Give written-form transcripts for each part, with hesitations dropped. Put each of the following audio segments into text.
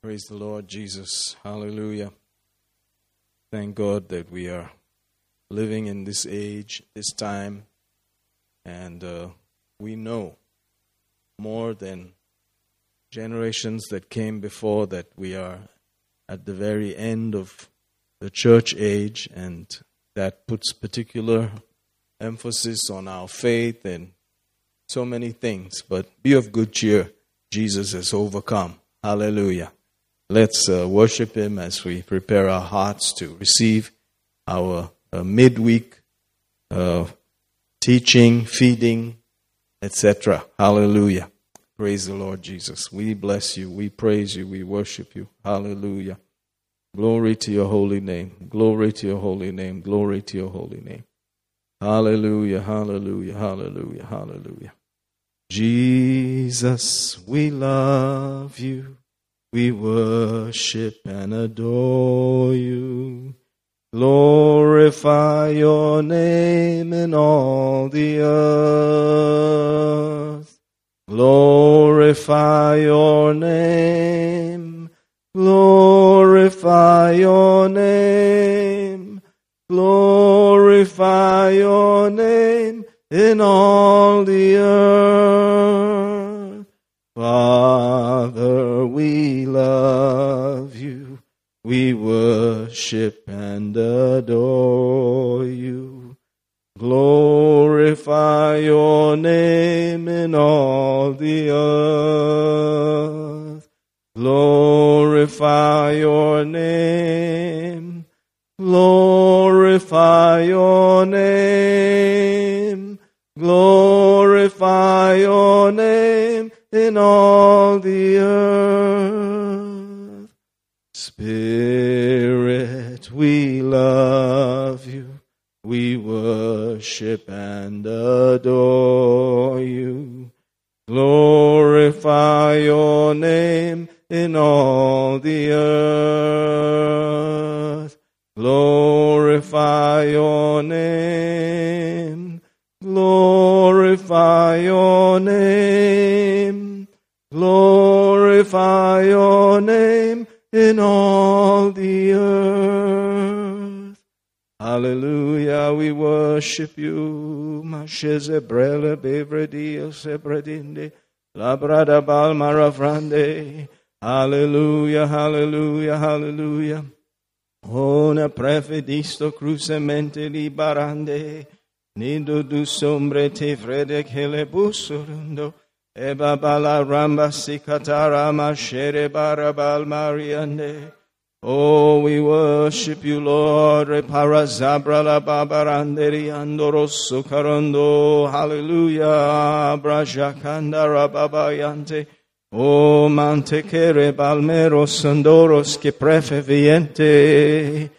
Praise the Lord Jesus. Hallelujah. Thank God that we are living in this age, this time, and we know more than generations that came before that we are at the very end of the church age, and that puts particular emphasis on our faith and so many things. But be of good cheer. Jesus has overcome. Hallelujah. Let's worship Him as we prepare our hearts to receive our midweek teaching, feeding, etc. Hallelujah. Praise the Lord Jesus. We bless You. We praise You. We worship You. Hallelujah. Glory to Your holy name. Glory to Your holy name. Glory to Your holy name. Hallelujah. Hallelujah. Hallelujah. Hallelujah. Jesus, we love You. We worship and adore You. Glorify Your name in all the earth. Glorify Your name. Glorify Your name. Glorify Your name in all the earth. Father, we love You. We worship and adore You. Glorify Your name in all the earth. Glorify Your name. Glorify Your name. Glorify Your name in all the earth. Spirit, we love You. We worship and adore You. Glorify Your name in all the earth. Glorify Your name. Glorify Your name. Glorify Your name in all the earth. Hallelujah, we worship You. Masheze brele bevredio sebredinde labrada balmaravrande. Hallelujah, hallelujah, hallelujah. Ona prefedisto crucemente liberande. Nido du sombre te frede che le busurundo. Eba bala ramba sicatara mashere barabal mariande. Oh, we worship You, Lord. Repara zabra la babarande riando rosso carondo. Hallelujah. Brajacanda rababayante. O mantechere balmero sandoros che prefeviente.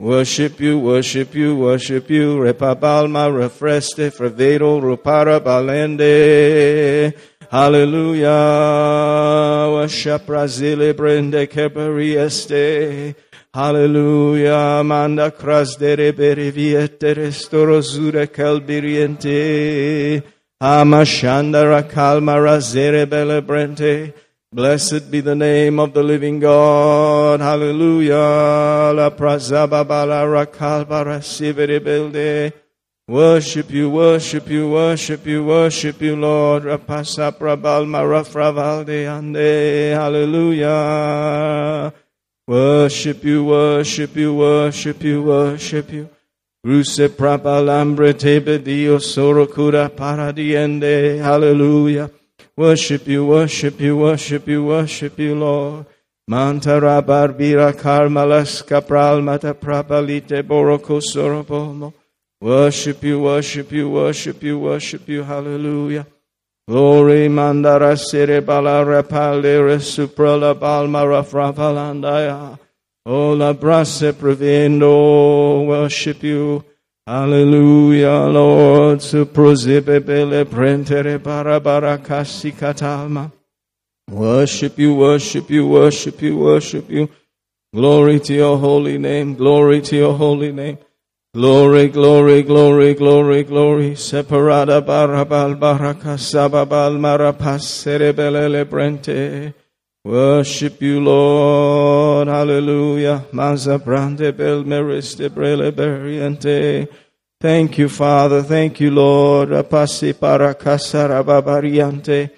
Worship You, worship You, worship You. Repabalma refreste frevero rupara balende. Hallelujah. Worship Brazile brende keberieste. Hallelujah. Manda cras de reberiviete restorosure calbiriente. Amashandara Kalmara Zerebele Brente. Blessed be the name of the living God. Hallelujah. La Prazababala Rakalbara Siverebelde. Worship You, worship You, worship You, worship You, Lord. Rapasaprabalma Rafravalde Ande. Hallelujah. Worship You, worship You, worship You, worship You. Ruse prapa lambre tebe dio soro cura paradiende. Hallelujah. Worship You, worship You, worship You, worship You, Lord. Mantara barbira karmalas capral mata prapalite boroco sorobomo. Worship You, worship You, worship You, worship You. Hallelujah. Glory mandara sere balara palere suprala balmara frapalandaya. Oh, la brasa previendo, worship You. Hallelujah, Lord. Suprozebele prentere barabara katalma. Worship You, worship You, worship You, worship You. Glory to Your holy name, glory to Your holy name. Glory, glory, glory, glory, glory. Separada barabal barakasababal marapas cerebele prente. Worship you, Lord. Hallelujah. Thank you, Father. Thank you, Lord. Rapasi para kasara babariante.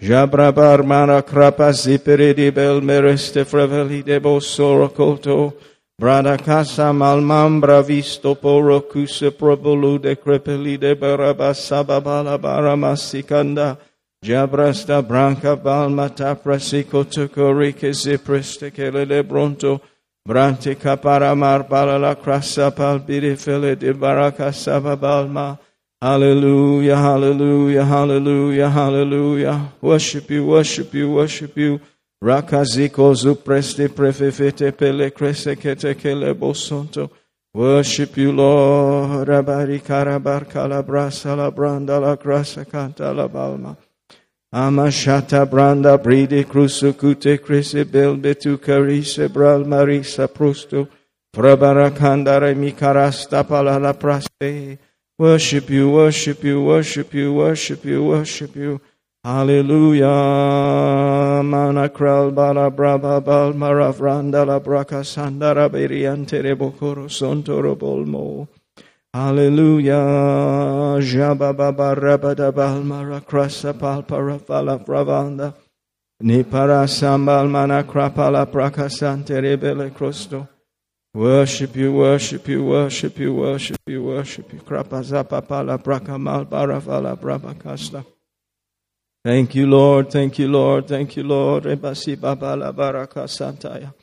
Jabrabar mara krapasi peridi bel mereste freveli debo sorokoto. Brada casa malmambra visto poro cuse probolu de crepeli de barabasa babala baramasikanda. Jabrasta branca balmata prasico tocorike zipreste kele de bronto. Brante caparamar balala crassa palbiri fele de baracasa babalma. Hallelujah, hallelujah, hallelujah, hallelujah. Worship you, worship you, worship you. Rakaziko zupreste prefefete pele crese kete kele bosonto. Worship you, Lord. Rabari carabar calabrasa la branda la crassa canta la balma. Amashata branda bride crusukute crese belbetu carise bral marisa prusto. Prabarakandare micarasta pala la praste. Worship you, worship you, worship you, worship you, worship you. Hallelujah. Manakral bala braba bal maravranda la braca sandara beriante rebocoro sontoro bolmo. Hallelujah. Jababa rabada bal maracrasa palpara fala pravanda. Nipara sambal manakrapa la braca sante rebele crosto. Worship you, worship you, worship you, worship you, worship you. Krapazapa la braca malbara fala braba casta. Thank you, Lord. Thank you, Lord. Thank you, Lord. Rebasi baba la baraka santaya.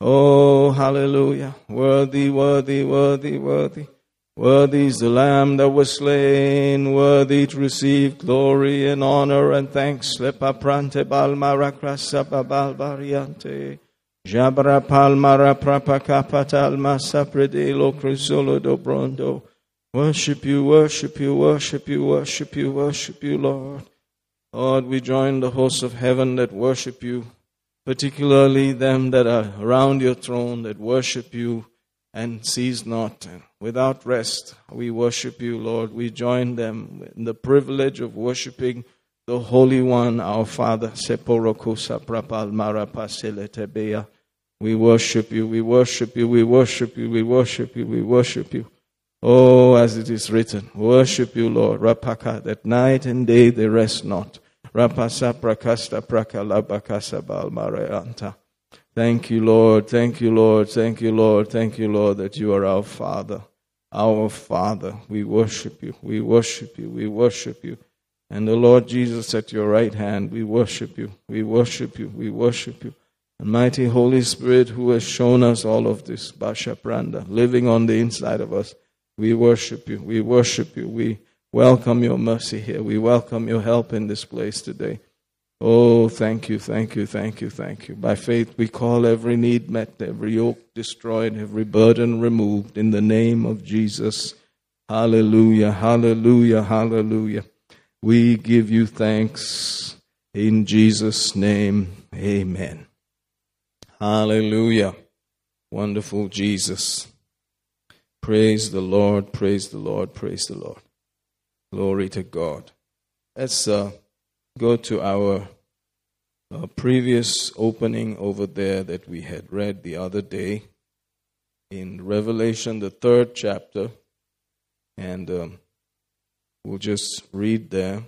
Oh, hallelujah. Worthy, worthy, worthy, worthy. Worthy is the Lamb that was slain. Worthy to receive glory and honor and thanks. Lepa prante balma rakrasa babal variante. Jabra palma raprapa kapatalma sapredelo crisolo do brondo. Worship you, worship you, worship you, worship you, worship you, Lord. Lord, we join the hosts of heaven that worship you, particularly them that are around your throne that worship you and cease not. Without rest, we worship you, Lord. We join them in the privilege of worshiping the Holy One, our Father. Seporokusa prapal marapaseletebea. We worship you, we worship you, we worship you, we worship you, we worship you. Oh, as it is written, worship you, Lord. Rapaka, that night and day they rest not. Rapasa prakasta prakalabakasa balmareanta. Thank you, Lord. Thank you, Lord. Thank you, Lord. Thank you, Lord, that you are our Father. Our Father, we worship you. We worship you. We worship you. And the Lord Jesus at your right hand, we worship you. We worship you. We worship you. And mighty Holy Spirit, who has shown us all of this, Basha Pranda, living on the inside of us, we worship you. We worship you. We welcome your mercy here. We welcome your help in this place today. Oh, thank you, thank you, thank you, thank you. By faith we call every need met, every yoke destroyed, every burden removed in the name of Jesus. Hallelujah, hallelujah, hallelujah. We give you thanks in Jesus' name. Amen. Hallelujah. Wonderful Jesus. Praise the Lord, praise the Lord, praise the Lord. Glory to God. Let's go to our previous opening over there that we had read the other day in Revelation, the 3rd chapter. And we'll just read there.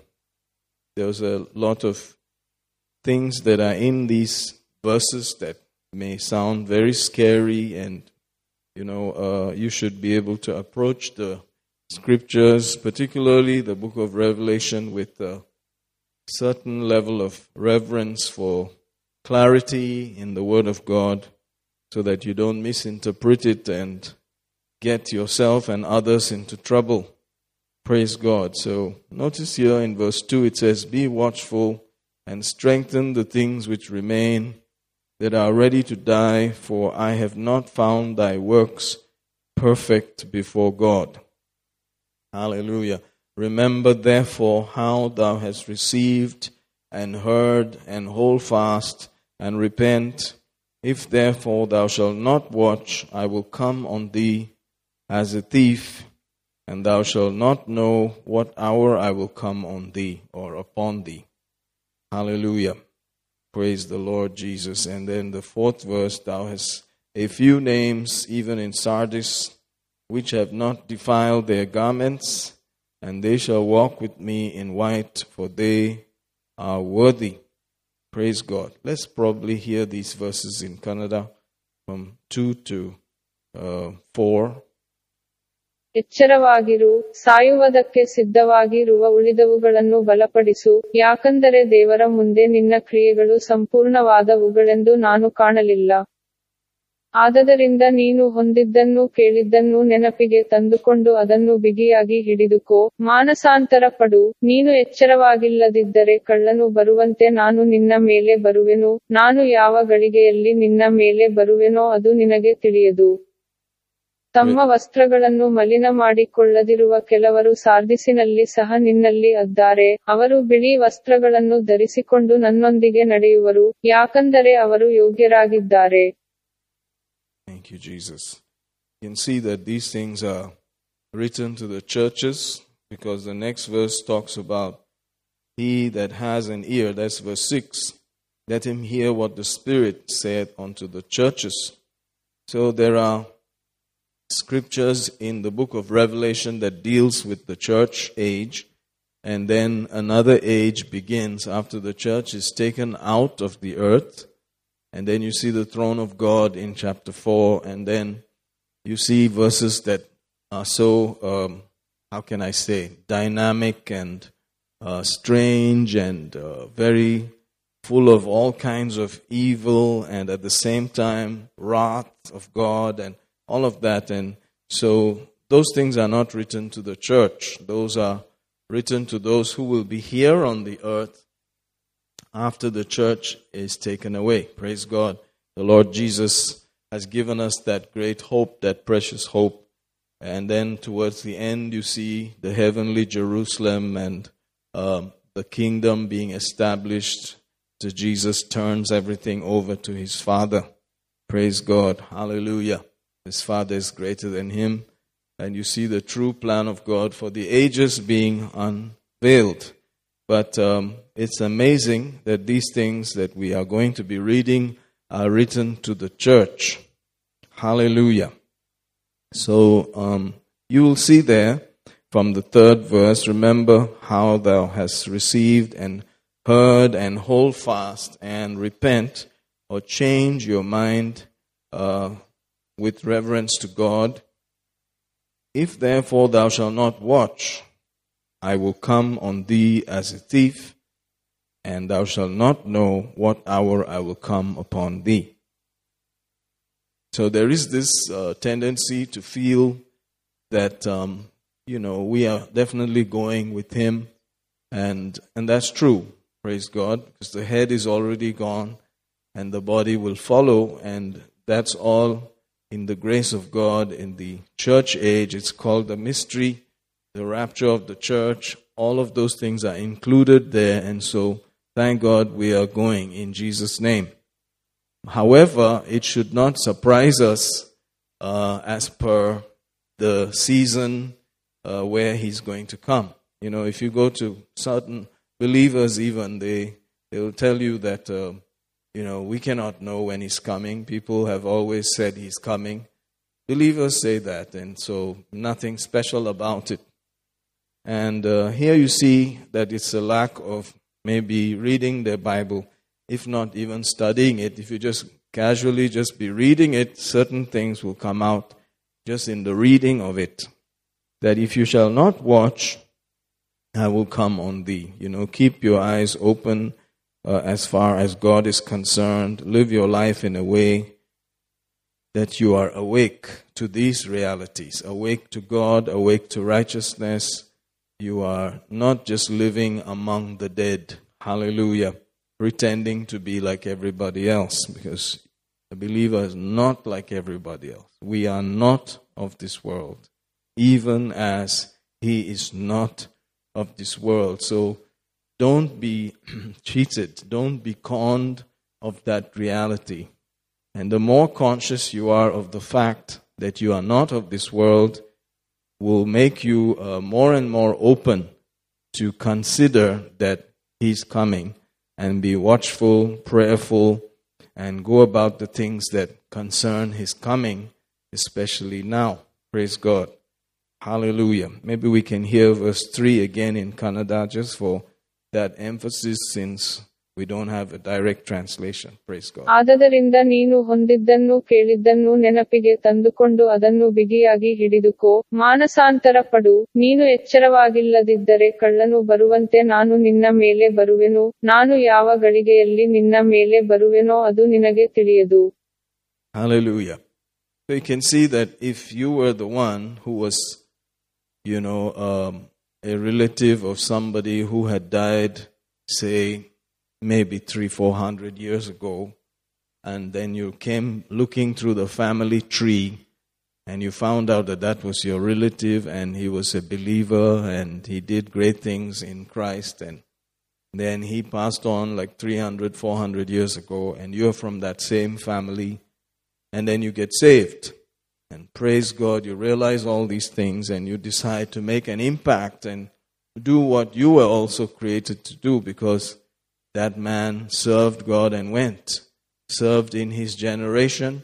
There's a lot of things that are in these verses that may sound very scary and you should be able to approach the scriptures, particularly the book of Revelation, with a certain level of reverence for clarity in the Word of God so that you don't misinterpret it and get yourself and others into trouble. Praise God. So notice here in verse 2 it says, "Be watchful and strengthen the things which remain that are ready to die, for I have not found thy works perfect before God." Hallelujah. "Remember therefore how thou hast received and heard, and hold fast and repent. If therefore thou shalt not watch, I will come on thee as a thief, and thou shalt not know what hour I will come on thee," or upon thee. Hallelujah. Praise the Lord Jesus. And then the fourth verse, thou hast a few names, even in Sardis, which have not defiled their garments, and they shall walk with me in white, for they are worthy. Praise God. Let's probably hear these verses in Kannada from 2 to 4. ಎಚ್ಚರವಾಗಿರು, ಸಾಯುವುದಕ್ಕೆ ಸಿದ್ಧವಾಗಿರುವ ಉಳಿದವುಗಳನ್ನು ಬಲಪಡಿಸು, ಯಾಕಂದರೆ ದೇವರ ಮುಂದೆ ನಿನ್ನ ಕ್ರಿಯೆಗಳು ಸಂಪೂರ್ಣವಾದವುಗಳೆಂದು ನಾನು ಕಾಣಲಿಲ್ಲ. ಆದದರಿಂದ ನೀನು ಹೊಂದಿದ್ದನ್ನು ಕೇಳಿದ್ದನ್ನು ನೆನಪಿಗೆ ತಂದುಕೊಂಡು ಅದನ್ನು ಬಿಗಿಯಾಗಿ ಹಿಡಿದುಕೋ, ಮಾನಸಾಂತರ ಪಡು. ನೀನು ಎಚ್ಚರವಾಗಿಲ್ಲದಿದ್ದರೆ ಕಳ್ಳನು ಬರುವಂತೆ ನಾನು ನಿನ್ನ ಮೇಲೆ ಬರುವೆನು, ನಾನು ಯಾವ ಗಳಿಗೆಯಲ್ಲಿ ನಿನ್ನ ಮೇಲೆ ಬರುವೆನೋ ಅದು ನಿನಗೆ ತಿಳಿಯದು. ತಮ್ಮ ವಸ್ತ್ರಗಳನ್ನು ಮಲಿನ ಮಾಡಿಕೊಳ್ಳದಿರುವ ಕೆಲವರು ಸಾರ್ದಿಸಿನಲ್ಲಿ ಸಹ ನಿನ್ನಲ್ಲಿ ಅದ್ದಾರೆ, ಅವರು ಬಿಳಿ ವಸ್ತ್ರಗಳನ್ನು ಧರಿಸಿಕೊಂಡು ನನ್ನೊಂದಿಗೆ ನಡೆಯುವರು, ಯಾಕಂದರೆ ಅವರು ಯೋಗ್ಯರಾಗಿದ್ದಾರೆ. Thank you, Jesus. You can see that these things are written to the churches, because the next verse talks about he that has an ear, that's verse 6, let him hear what the Spirit said unto the churches. So there are scriptures in the book of Revelation that deals with the church age, and then another age begins after the church is taken out of the earth, and then you see the throne of God in chapter 4, and then you see verses that are so, dynamic and strange and very full of all kinds of evil, and at the same time wrath of God and all of that. And so those things are not written to the church. Those are written to those who will be here on the earth after the church is taken away. Praise God. The Lord Jesus has given us that great hope, that precious hope. And then towards the end, you see the heavenly Jerusalem and the kingdom being established. So Jesus turns everything over to his Father. Praise God. Hallelujah. His Father is greater than him. And you see the true plan of God for the ages being unveiled. But it's amazing that these things that we are going to be reading are written to the church. Hallelujah. So you will see there from the third verse, remember how thou hast received and heard, and hold fast and repent, or change your mind with reverence to God. If therefore thou shalt not watch, I will come on thee as a thief, and thou shalt not know what hour I will come upon thee. So there is this tendency to feel that, we are definitely going with him, and that's true, praise God, because the head is already gone, and the body will follow, and that's all. In the grace of God, in the church age, it's called the mystery, the rapture of the church. All of those things are included there, and so thank God we are going in Jesus' name. However, it should not surprise us as per the season where he's going to come. You know, if you go to certain believers even, they will tell you that... we cannot know when he's coming. People have always said he's coming. Believers say that, and so nothing special about it. And here you see that it's a lack of maybe reading the Bible, if not even studying it. If you just casually just be reading it, certain things will come out just in the reading of it. That if you shall not watch, I will come on thee. Keep your eyes open. As far as God is concerned, live your life in a way that you are awake to these realities, awake to God, awake to righteousness. You are not just living among the dead, hallelujah, pretending to be like everybody else, because a believer is not like everybody else. We are not of this world, even as he is not of this world. So don't be cheated. Don't be conned of that reality. And the more conscious you are of the fact that you are not of this world will make you more and more open to consider that he's coming and be watchful, prayerful, and go about the things that concern His coming, especially now. Praise God. Hallelujah. Maybe we can hear verse 3 again in Kannada just for that emphasis, since we don't have a direct translation. Praise God. ಆದದರಿಂದ ನೀನು ಹೊಂದಿದ್ದನ್ನು ಕೇಳಿದ್ದನ್ನು ನೆನಪಿಗೆ ತಂದುಕೊಂಡು ಅದನ್ನು ಬಿಗಿಯಾಗಿ ಹಿಡಿದುಕೋ, ಮಾನಸಾಂತರಪಡು, ನೀನು ಎಚ್ಚರವಾಗಿಲ್ಲದಿದ್ದರೆ ಕಳ್ಳನು ಬರುವಂತೆ ನಾನು ನಿನ್ನ ಮೇಲೆ ಬರುವೆನು, ನಾನು ಯಾವ ಗಳಿಗೆಯಲ್ಲಿ ನಿನ್ನ ಮೇಲೆ ಬರುವೆನೋ ಅದು ನಿನಗೆ ತಿಳಿಯದು. Hallelujah. So you can see that if you were the one who was, you know, a relative of somebody who had died, say, maybe 300-400 years ago, and then you came looking through the family tree and you found out that that was your relative and he was a believer and he did great things in Christ, and then he passed on like 300-400 years ago, and you're from that same family, and then you get saved, and praise God, you realize all these things and you decide to make an impact and do what you were also created to do, because that man served God and served in his generation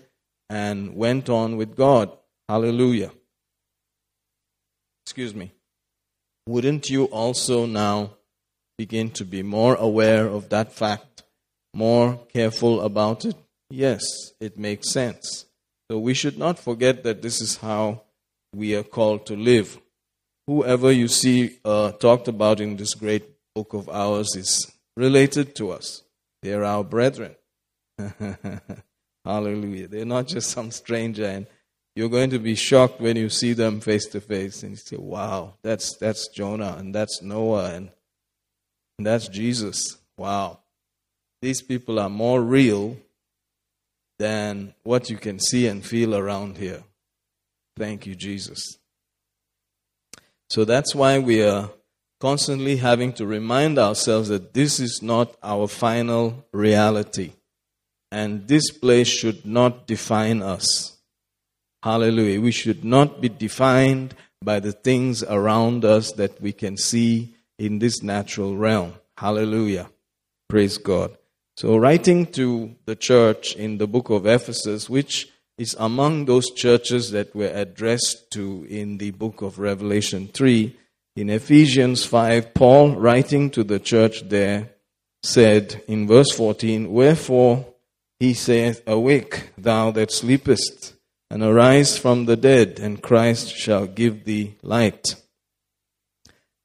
and went on with God. Hallelujah. Excuse me. Wouldn't you also now begin to be more aware of that fact, more careful about it? Yes, it makes sense. So we should not forget that this is how we are called to live. Whoever you see talked about in this great book of ours is related to us. They're our brethren. Hallelujah. They're not just some stranger, and you're going to be shocked when you see them face to face and you say, wow, that's Jonah, and that's Noah, and that's Jesus. Wow. These people are more real than what you can see and feel around here. Thank you, Jesus. So that's why we are constantly having to remind ourselves that this is not our final reality. And this place should not define us. Hallelujah. We should not be defined by the things around us that we can see in this natural realm. Hallelujah. Praise God. So writing to the church in the book of Ephesus, which is among those churches that were addressed to in the book of Revelation 3, in Ephesians 5, Paul, writing to the church there, said in verse 14, wherefore he saith, awake, thou that sleepest, and arise from the dead, and Christ shall give thee light.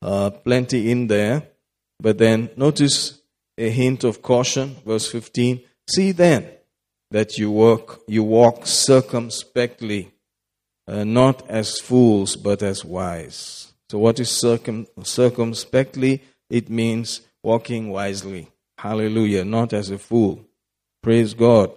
Plenty in there. But then notice a hint of caution, verse 15, see then that you walk circumspectly, not as fools, but as wise. So what is circumspectly? It means walking wisely. Hallelujah. Not as a fool. Praise God.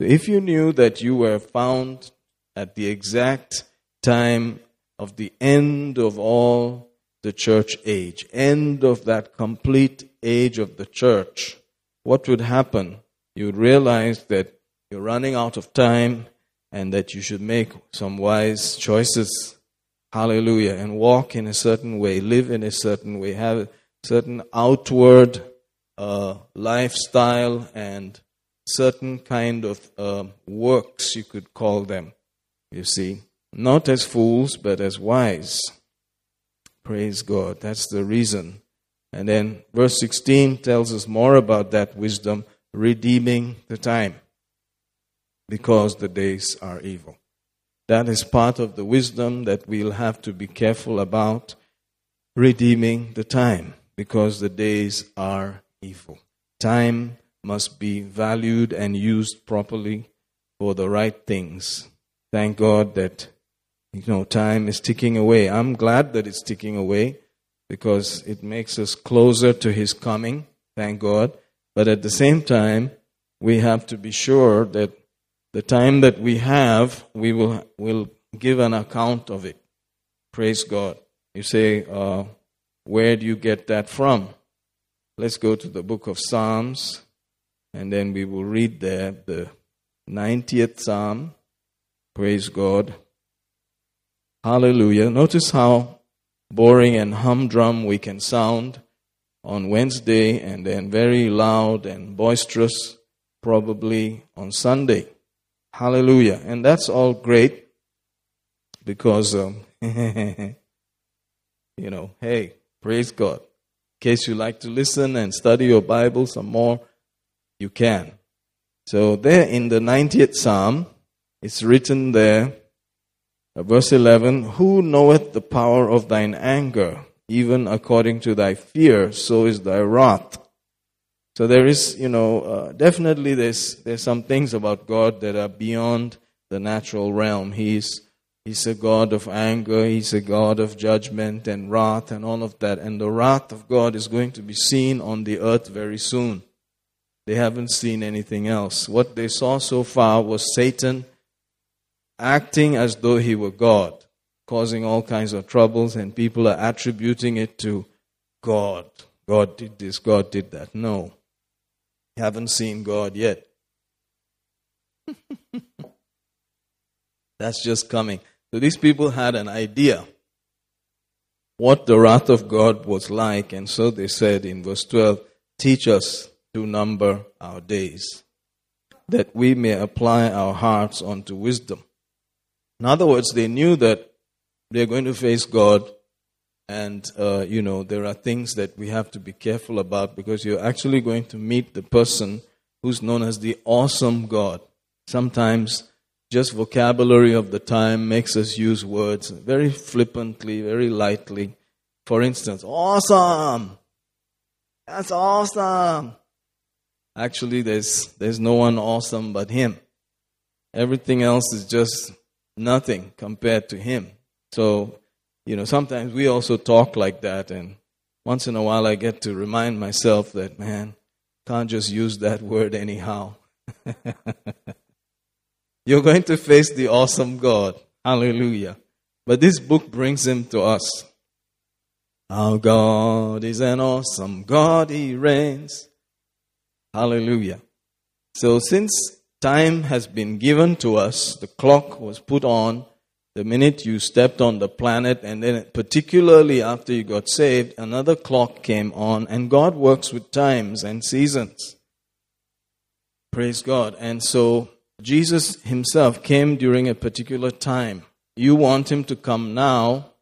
So if you knew that you were found at the exact time of the end of all the church age, end of that complete age of the church, what would happen? You would realize that you're running out of time and that you should make some wise choices. Hallelujah. And walk in a certain way, live in a certain way, have a certain outward lifestyle and certain kind of works, you could call them, you see. Not as fools, but as wise. Praise God. That's the reason. And then verse 16 tells us more about that wisdom, redeeming the time, because the days are evil. That is part of the wisdom that we'll have to be careful about, redeeming the time, because the days are evil. Time must be valued and used properly for the right things. Thank God that, you know, time is ticking away. I'm glad that it's ticking away because it makes us closer to His coming. Thank God. But at the same time, we have to be sure that the time that we have, we will give an account of it. Praise God. You say, where do you get that from? Let's go to the book of Psalms, and then we will read there the 90th Psalm. Praise God. Hallelujah. Notice how boring and humdrum we can sound on Wednesday and then very loud and boisterous probably on Sunday. Hallelujah. And that's all great because, you know, hey, praise God. In case you like to listen and study your Bible some more, you can. So there in the 90th Psalm, it's written there, verse 11, "Who knoweth the power of thine anger? Even according to thy fear, so is thy wrath." So there is, you know, definitely there's some things about God that are beyond the natural realm. He's a God of anger. He's a God of judgment and wrath and all of that. And the wrath of God is going to be seen on the earth very soon. They haven't seen anything else. What they saw so far was Satan acting as though he were God, causing all kinds of troubles, and people are attributing it to God. God did this, God did that. No. Haven't seen God yet. That's just coming. So these people had an idea what the wrath of God was like, and so they said in verse 12, "Teach us to number our days, that we may apply our hearts unto wisdom." In other words, they knew that they're going to face God, and, you know, there are things that we have to be careful about, because you're actually going to meet the person who's known as the awesome God. Sometimes just vocabulary of the time makes us use words very flippantly, very lightly. For instance, awesome! That's awesome! Actually, there's no one awesome but Him. Everything else is just nothing compared to Him. So, you know, sometimes we also talk like that, and once in a while I get to remind myself that, man, can't just use that word anyhow. You're going to face the awesome God. Hallelujah. But this book brings Him to us. Our God is an awesome God. He reigns. Hallelujah. So since time has been given to us, the clock was put on the minute you stepped on the planet, and then particularly after you got saved, another clock came on, and God works with times and seasons. Praise God. And so Jesus Himself came during a particular time. You want Him to come now.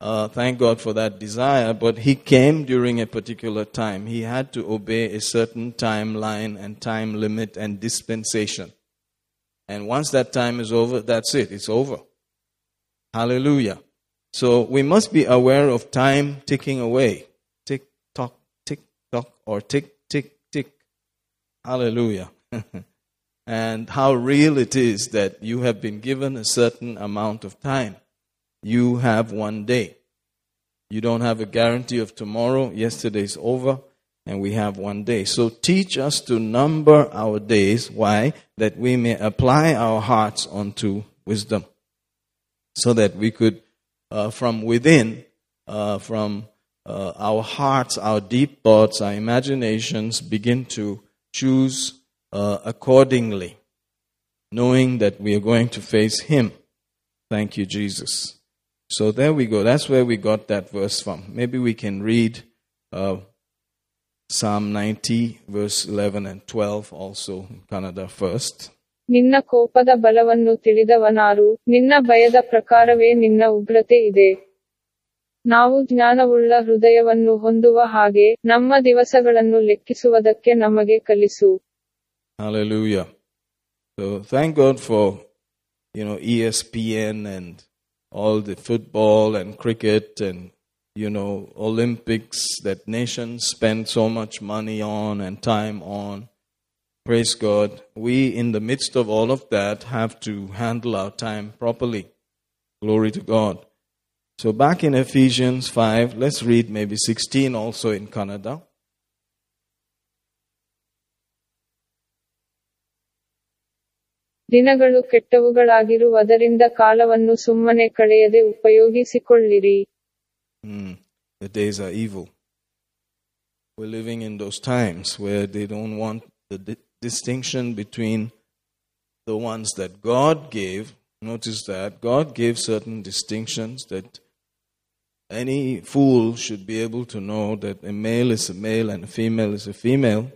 Thank God for that desire, but He came during a particular time. He had to obey a certain timeline and time limit and dispensation. And once that time is over, that's it. It's over. Hallelujah. So we must be aware of time ticking away. Tick, tock, tick, tock, or tick, tick, tick. Hallelujah. And how real it is that you have been given a certain amount of time. You have one day. You don't have a guarantee of tomorrow. Yesterday's over, and we have one day. So teach us to number our days. Why? That we may apply our hearts unto wisdom. So that we could, from within, from our hearts, our deep thoughts, our imaginations, begin to choose accordingly, knowing that we are going to face Him. Thank you, Jesus. So there we go. That's where we got that verse from. Maybe we can read Psalm 90, verse 11 and 12 also in Kannada first. ನಿನ್ನ ಕೋಪದ ಬಲವನ್ನು ತಿಳಿದವನಾರು, ನಿನ್ನ ಭಯದ ಪ್ರಕಾರವೇ ನಿನ್ನ ಉಗ್ರತೆ ಇದೆ. ನಾವು ಜ್ಞಾನವುಳ್ಳ ಹೃದಯವನ್ನು ಹೊಂದುವ ಹಾಗೆ ನಮ್ಮ ದಿವಸಗಳನ್ನು ಲೆಕ್ಕಿಸುವುದಕ್ಕೆ ನಮಗೆ ಕಲಿಸು. Hallelujah. So thank God for, you know, ESPN and all the football and cricket and, you know, Olympics that nations spend so much money on and time on. Praise God. We, in the midst of all of that, have to handle our time properly. Glory to God. So back in Ephesians 5, let's read maybe 16 also in Kannada. ದಿನಗಳು ಕೆಟ್ಟವುಗಳಾಗಿರುವುದರಿಂದ ಕಾಲವನ್ನು ಸುಮ್ಮನೆ ಕಳೆಯದೆ ಉಪಯೋಗಿಸಿಕೊಳ್ಳಿರಿ. The days are evil. We're living in those times where they don't want the distinction between the ones that God gave. Notice that God gave certain distinctions that Any fool should be able to know that a male is a male and a female is a female,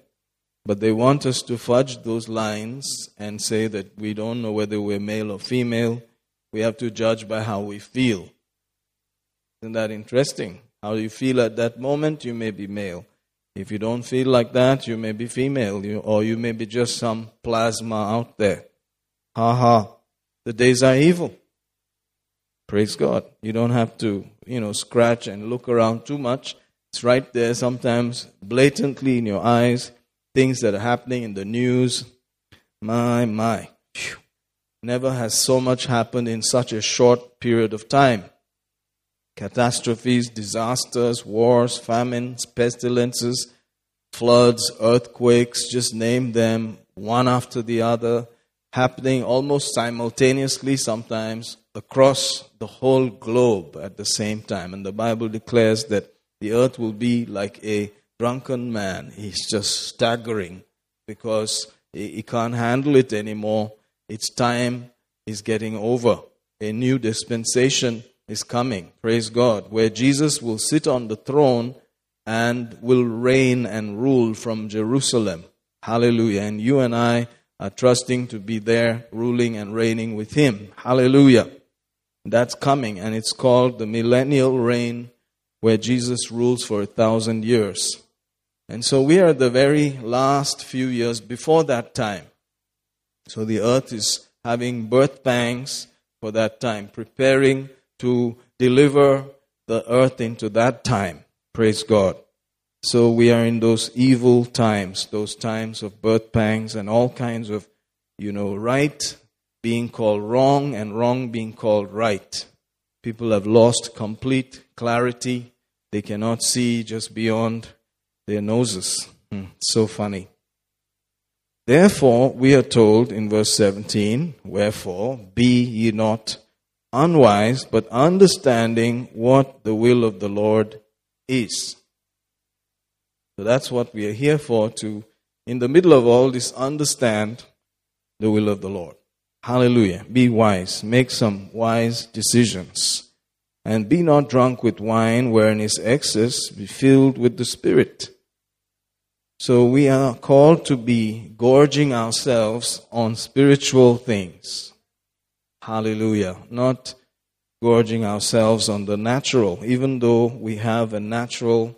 but they want us to fudge those lines and say that we don't know whether we're male or female. We have to judge by how we feel. Isn't that interesting? How you feel at that moment, you may be male. If you don't feel like that, you may be female, or you may be just some plasma out there. Ha ha. The days are evil. Praise God. You don't have to, scratch and look around too much. It's right there sometimes, blatantly in your eyes, things that are happening in the news. My. Phew. Never has so much happened in such a short period of time. Catastrophes, disasters, wars, famines, pestilences, floods, earthquakes, just name them, one after the other, happening almost simultaneously sometimes across the whole globe at the same time. And the Bible declares that the earth will be like a drunken man. He's just staggering because he can't handle it anymore. Its time is getting over. A new dispensation is coming, praise God, where Jesus will sit on the throne and will reign and rule from Jerusalem. Hallelujah. And you and I are trusting to be there, ruling and reigning with him. Hallelujah. That's coming, and it's called the millennial reign, where Jesus rules for 1,000 years. And so we are the very last few years before that time. So the earth is having birth pangs for that time, preparing to deliver the earth into that time. Praise God. So we are in those evil times, those times of birth pangs and all kinds of, right being called wrong and wrong being called right. People have lost complete clarity. They cannot see just beyond their noses. So funny. Therefore, we are told in verse 17, wherefore, be ye not unwise, but understanding what the will of the Lord is. So that's what we are here for, to, in the middle of all this, understand the will of the Lord. Hallelujah. Be wise. Make some wise decisions. And be not drunk with wine, wherein is excess, be filled with the Spirit. So we are called to be gorging ourselves on spiritual things. Hallelujah. Not gorging ourselves on the natural, even though we have a natural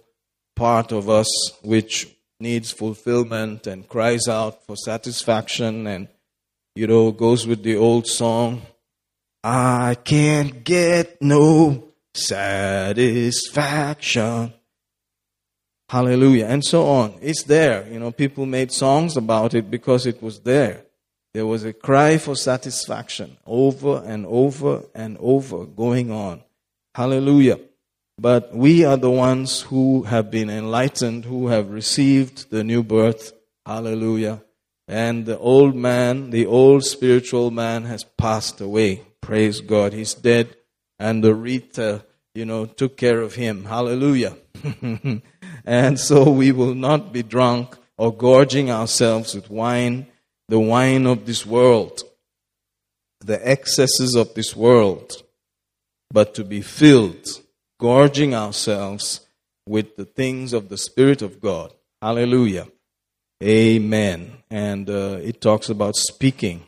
part of us which needs fulfillment and cries out for satisfaction and, goes with the old song, I can't get no satisfaction. Hallelujah. And so on. It's there. People made songs about it because it was there. There was a cry for satisfaction over and over and over going on. Hallelujah. But we are the ones who have been enlightened, who have received the new birth. Hallelujah. And the old man, the old spiritual man has passed away. Praise God. He's dead. And the wreath, took care of him. Hallelujah. And so we will not be drunk or gorging ourselves with wine, the wine of this world, the excesses of this world, but to be filled, gorging ourselves with the things of the Spirit of God. Hallelujah. Amen. And it talks about speaking.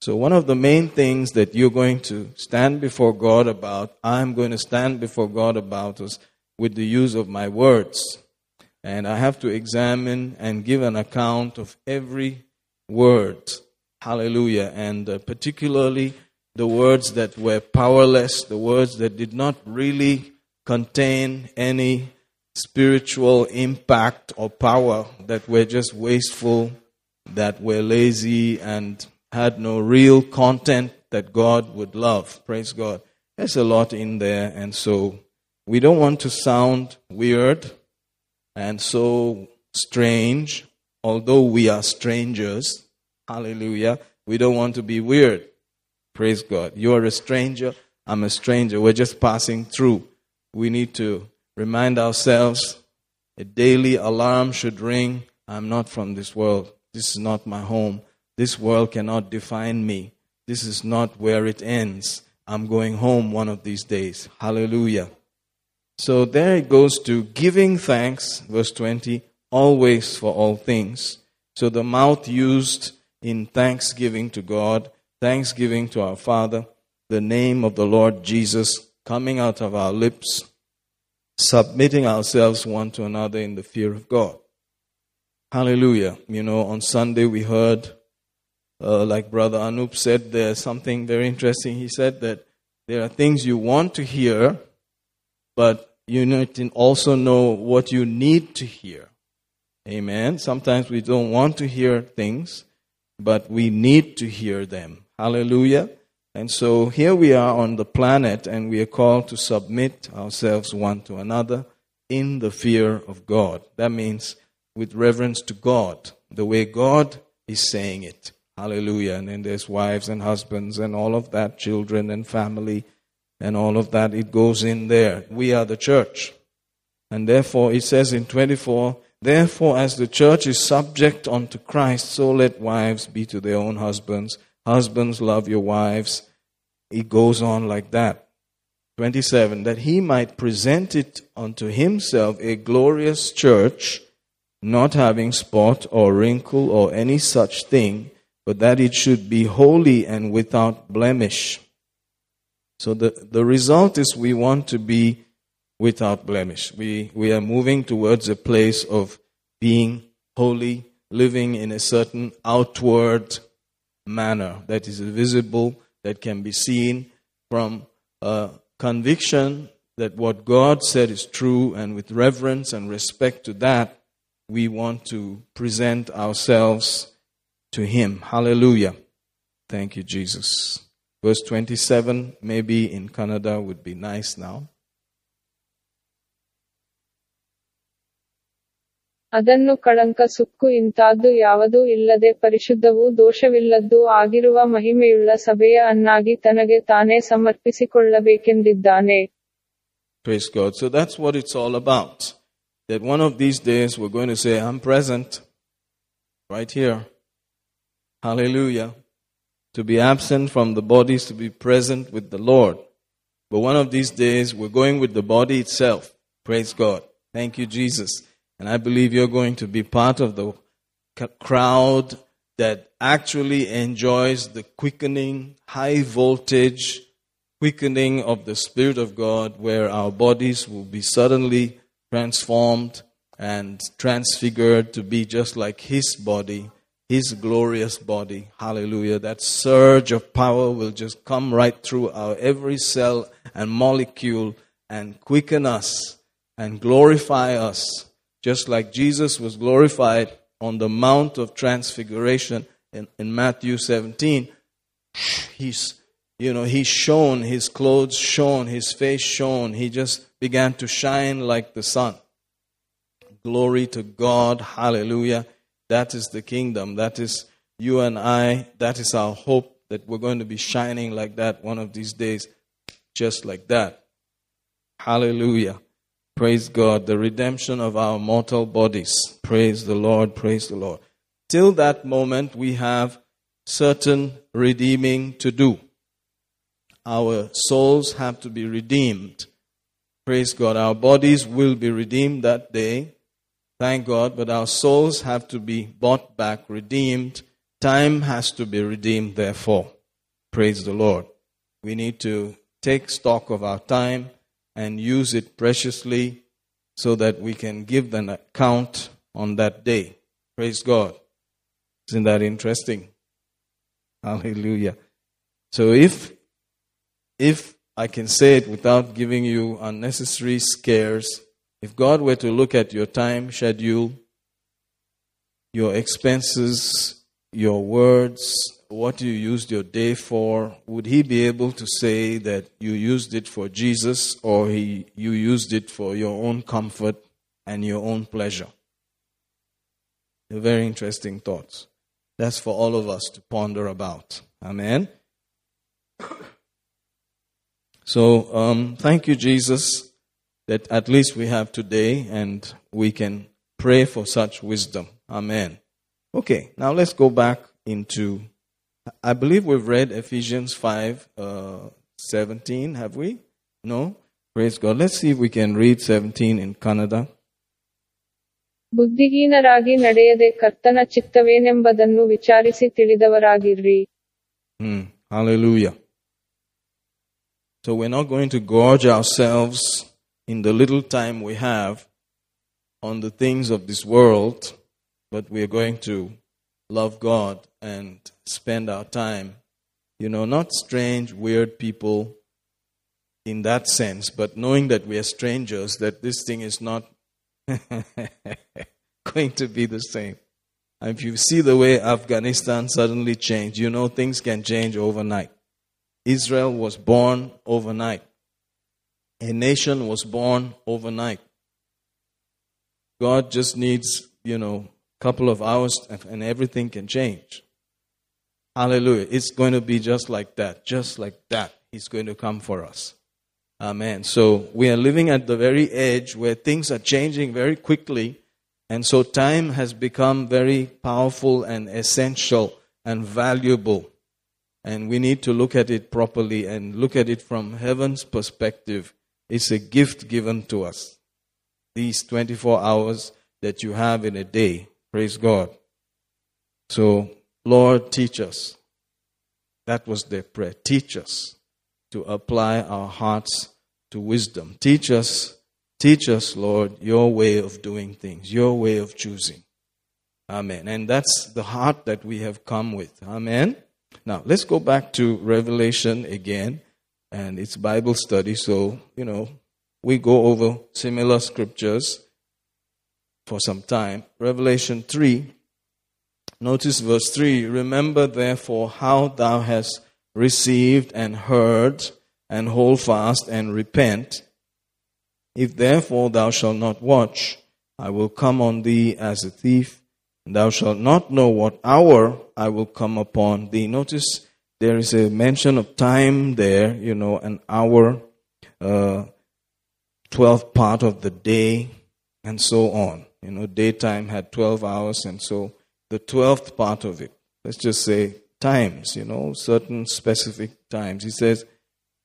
So one of the main things that you're going to stand before God about, I'm going to stand before God about is with the use of my words. And I have to examine and give an account of every word. Hallelujah. And particularly the words that were powerless, the words that did not really contain any spiritual impact or power, that were just wasteful, that were lazy and had no real content that God would love. Praise God. There's a lot in there, and so we don't want to sound weird and so strange. Although we are strangers, hallelujah, we don't want to be weird. Praise God. You are a stranger, I'm a stranger. We're just passing through. We need to remind ourselves, a daily alarm should ring. I'm not from this world. This is not my home. This world cannot define me. This is not where it ends. I'm going home one of these days. Hallelujah. So there it goes to giving thanks, verse 20, always for all things. So the mouth used in thanksgiving to God, thanksgiving to our Father, the name of the Lord Jesus coming out of our lips, submitting ourselves one to another in the fear of God. Hallelujah. You know, on Sunday we heard, like Brother Anup said, there's something very interesting. He said that there are things you want to hear, but you need to also know what you need to hear. Amen. Sometimes we don't want to hear things, but we need to hear them. Hallelujah. And so here we are on the planet, and we are called to submit ourselves one to another in the fear of God. That means with reverence to God, the way God is saying it. Hallelujah. And then there's wives and husbands and all of that, children and family and all of that. It goes in there. We are the church. And therefore, it says in 24, therefore, as the church is subject unto Christ, so let wives be to their own husbands. Husbands, love your wives. It goes on like that. 27, that he might present it unto himself a glorious church, not having spot or wrinkle or any such thing, but that it should be holy and without blemish. So the result is we want to be without blemish. We are moving towards a place of being holy, living in a certain outward manner that is visible, that can be seen from a conviction that what God said is true, and with reverence and respect to that, we want to present ourselves to Him. Hallelujah. Thank you, Jesus. Verse 27, maybe in Kannada would be nice now. ಅದನ್ನು ಕಳಂಕ ಸುಕ್ಕು ಇಂತಾದ್ದು ಯಾವುದೂ ಇಲ್ಲದೆ ಪರಿಶುದ್ಧವೂ ದೋಷವಿಲ್ಲದ್ದೂ ಆಗಿರುವ ಮಹಿಮೆಯುಳ್ಳ ಸಭೆಯ ಅನ್ನಾಗಿ ತನಗೆ ತಾನೇ ಸಮರ್ಪಿಸಿಕೊಳ್ಳಬೇಕೆಂದಿದ್ದಾನೆ. Praise God. So that's what it's all about. That one of these days we're going to say, I'm present right here. Hallelujah. To be absent from the body is to be present with the Lord. But one of these days we're going with the body itself. Praise God. Thank you, Jesus. And I believe you're going to be part of the crowd that actually enjoys the quickening, high voltage quickening of the Spirit of God, where our bodies will be suddenly transformed and transfigured to be just like His body, His glorious body. Hallelujah. That surge of power will just come right through our every cell and molecule and quicken us and glorify us. Just like Jesus was glorified on the Mount of Transfiguration in Matthew 17, he shone, his clothes shone, his face shone. He just began to shine like the sun. Glory to God. Hallelujah. That is the kingdom. That is you and I. That is our hope, that we're going to be shining like that one of these days, just like that. Hallelujah. Praise God, the redemption of our mortal bodies. Praise the Lord, praise the Lord. Till that moment, we have certain redeeming to do. Our souls have to be redeemed. Praise God, our bodies will be redeemed that day. Thank God, but our souls have to be bought back, redeemed. Time has to be redeemed, therefore. Praise the Lord. We need to take stock of our time and use it preciously so that we can give an account on that day. Praise God. Isn't that interesting? Hallelujah. So if I can say it without giving you unnecessary scares, if God were to look at your time schedule, your expenses, your words, what you used your day for, would he be able to say that you used it for Jesus, or you used it for your own comfort and your own pleasure? They're very interesting thoughts. That's for all of us to ponder about. Amen. So thank you, Jesus, that at least we have today, and we can pray for such wisdom. Amen. Okay, now let's go back into, I believe we've read Ephesians 5:17, have we? No? Praise God. Let's see if we can read 17 in Kannada. ಬುದ್ಧಿಹೀನರಾಗಿ ನಡೆಯದೆ ಕರ್ತನ ಚಿತ್ತವೇನೆಂಬುದನ್ನು ವಿಚಾರಿಸಿ ತಿಳಿದವರಾಗಿರಿ. Hallelujah. So we're not going to gorge ourselves in the little time we have on the things of this world, but we are going to love God and spend our time, you know, not strange, weird people in that sense, but knowing that we are strangers, that this thing is not going to be the same. And if you see the way Afghanistan suddenly changed, you know things can change overnight. Israel was born overnight. A nation was born overnight. God just needs, you know, a couple of hours and everything can change. Hallelujah. It's going to be just like that. Just like that. He's going to come for us. Amen. So we are living at the very edge where things are changing very quickly. And so time has become very powerful and essential and valuable. And we need to look at it properly and look at it from heaven's perspective. It's a gift given to us. These 24 hours that you have in a day. Praise God. So, Lord, teach us. That was their prayer. Teach us to apply our hearts to wisdom. Teach us, Lord, your way of doing things, your way of choosing. Amen. And that's the heart that we have come with. Amen. Now, let's go back to Revelation again. And it's Bible study, so, you know, we go over similar scriptures for some time. Revelation 3, notice verse 3. Remember, therefore, how thou hast received and heard, and hold fast and repent. If therefore thou shalt not watch, I will come on thee as a thief, and thou shalt not know what hour I will come upon thee. Notice there is a mention of time there, you know, an hour, 12th part of the day, and so on. You know, daytime had 12 hours, and so the 12th part of it, let's just say times, you know, certain specific times. He says,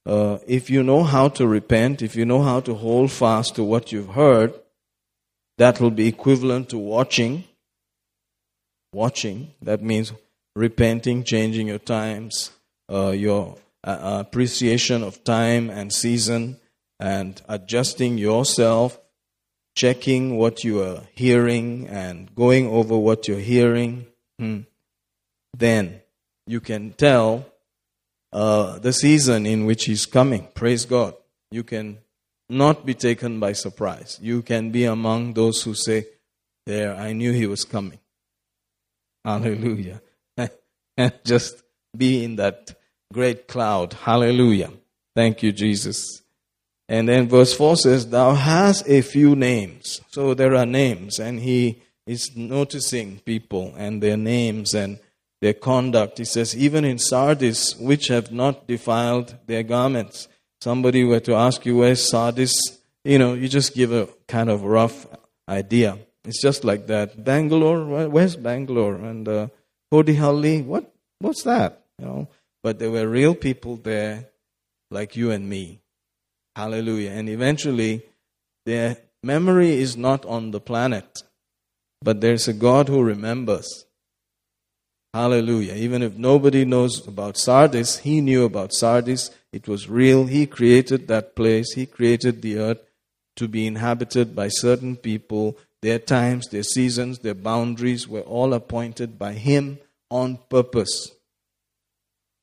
if you know how to repent, if you know how to hold fast to what you've heard, that will be equivalent to watching. Watching, that means repenting, changing your times, your appreciation of time and season, and adjusting yourself, checking what you are hearing and going over what you're hearing. Then you can tell the season in which he's coming. Praise God. You can not be taken by surprise. You can be among those who say, there, I knew he was coming. Hallelujah. And just be in that great cloud. Hallelujah. Thank you, Jesus. And then verse 4 says, thou hast a few names. So there are names, and he is noticing people and their names and their conduct. He says, even in Sardis, which have not defiled their garments. Somebody were to ask you, where's Sardis? You know, you just give a kind of rough idea. It's just like that. Bangalore, where's Bangalore? And Kodihalli, what's that? You know, but there were real people there like you and me. Hallelujah. And eventually, their memory is not on the planet, but there's a God who remembers. Hallelujah. Even if nobody knows about Sardis, he knew about Sardis. It was real. He created that place. He created the earth to be inhabited by certain people. Their times, their seasons, their boundaries were all appointed by him on purpose,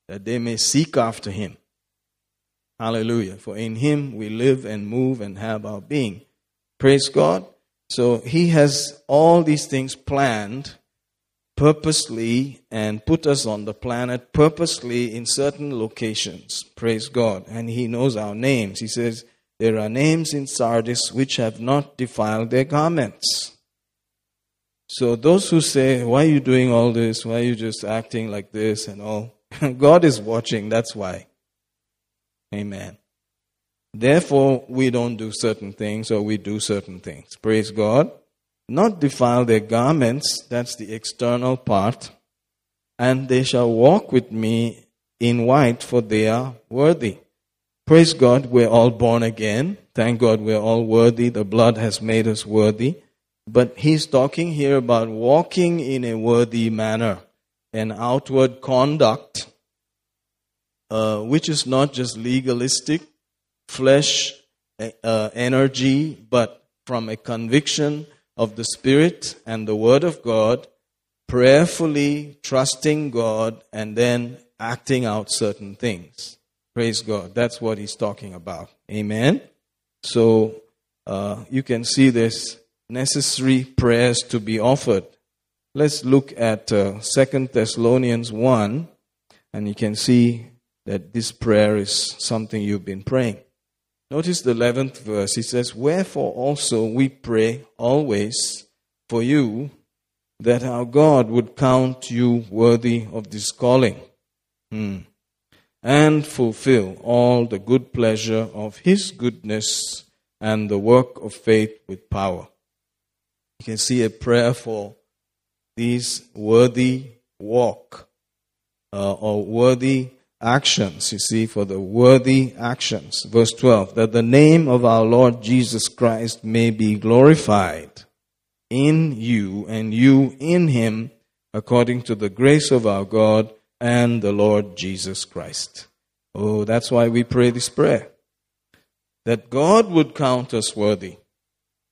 that they may seek after him. Hallelujah. For in him we live and move and have our being. Praise God. So he has all these things planned purposely and put us on the planet purposely in certain locations. Praise God. And he knows our names. He says, there are names in Sardis which have not defiled their garments. So those who say, why are you doing all this? Why are you just acting like this and all? God is watching. That's why. Amen. Therefore, we don't do certain things, or we do certain things. Praise God. Not defile their garments. That's the external part. And they shall walk with me in white, for they are worthy. Praise God, we're all born again. Thank God we're all worthy. The blood has made us worthy. But he's talking here about walking in a worthy manner, an outward conduct, which is not just legalistic, flesh, energy, but from a conviction of the Spirit and the Word of God, prayerfully trusting God and then acting out certain things. Praise God. That's what he's talking about. Amen. So you can see there's necessary prayers to be offered. Let's look at 2 Thessalonians 1, and you can see that this prayer is something you've been praying. Notice the 11th verse. He says, "Wherefore also we pray always for you, that our God would count you worthy of this calling, and fulfill all the good pleasure of His goodness and the work of faith with power." You can see a prayer for these worthy walk or worthy actions. You see, for the worthy actions. Verse 12, "That the name of our Lord Jesus Christ may be glorified in you and you in Him, according to the grace of our God and the Lord Jesus Christ." Oh, that's why we pray this prayer, that God would count us worthy.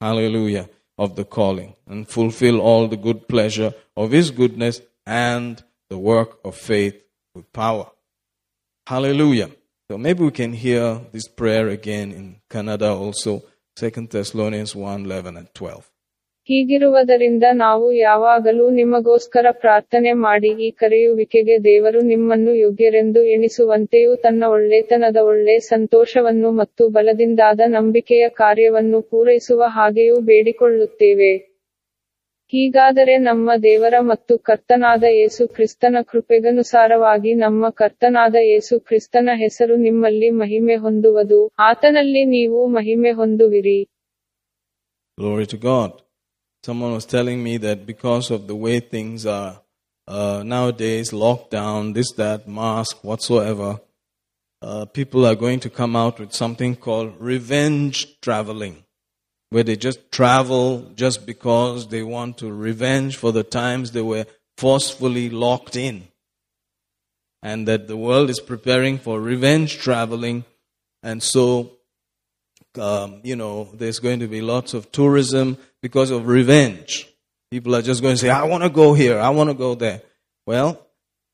Hallelujah. Of the calling, and fulfill all the good pleasure of His goodness and the work of faith with power. Hallelujah. So maybe we can hear this prayer again in Kannada also, 2 Thessalonians 1, 11 and 12. ಹೀಗಿರುವುದರಿಂದ ನಾವು ಯಾವಾಗಲೂ ನಿಮಗೋಸ್ಕರ ಪ್ರಾರ್ಥನೆ ಮಾಡಿ ಈ ಕರೆಯುವಿಕೆಗೆ ದೇವರು ನಿಮ್ಮನ್ನು ಯೋಗ್ಯರೆಂದು ಎಣಿಸುವಂತೆಯೂ ತನ್ನ ಒಳ್ಳೆತನದ ಒಳ್ಳೆ ಸಂತೋಷವನ್ನು ಮತ್ತು ಬಲದಿಂದಾದ ನಂಬಿಕೆಯ ಕಾರ್ಯವನ್ನು ಪೂರೈಸುವ ಹಾಗೆಯೂ ಬೇಡಿಕೊಳ್ಳುತ್ತೇವೆ. ಹೀಗಾದರೆ ನಮ್ಮ ದೇವರ ಮತ್ತು ಕರ್ತನಾದ ಯೇಸು ಕ್ರಿಸ್ತನ ಕೃಪೆಗನುಸಾರವಾಗಿ ನಮ್ಮ ಕರ್ತನಾದ ಯೇಸು ಕ್ರಿಸ್ತನ ಹೆಸರು ನಿಮ್ಮಲ್ಲಿ ಮಹಿಮೆ ಹೊಂದುವುದು, ಆತನಲ್ಲಿ ನೀವು ಮಹಿಮೆ ಹೊಂದುವಿರಿ. Glory to God. Someone was telling me that because of the way things are nowadays, lockdown, this, that, mask, whatsoever, people are going to come out with something called revenge traveling, where they just travel just because they want to revenge for the times they were forcefully locked in. And that the world is preparing for revenge traveling, and so there's going to be lots of tourism because of revenge. People are just going to say, "I want to go here, I want to go there." Well,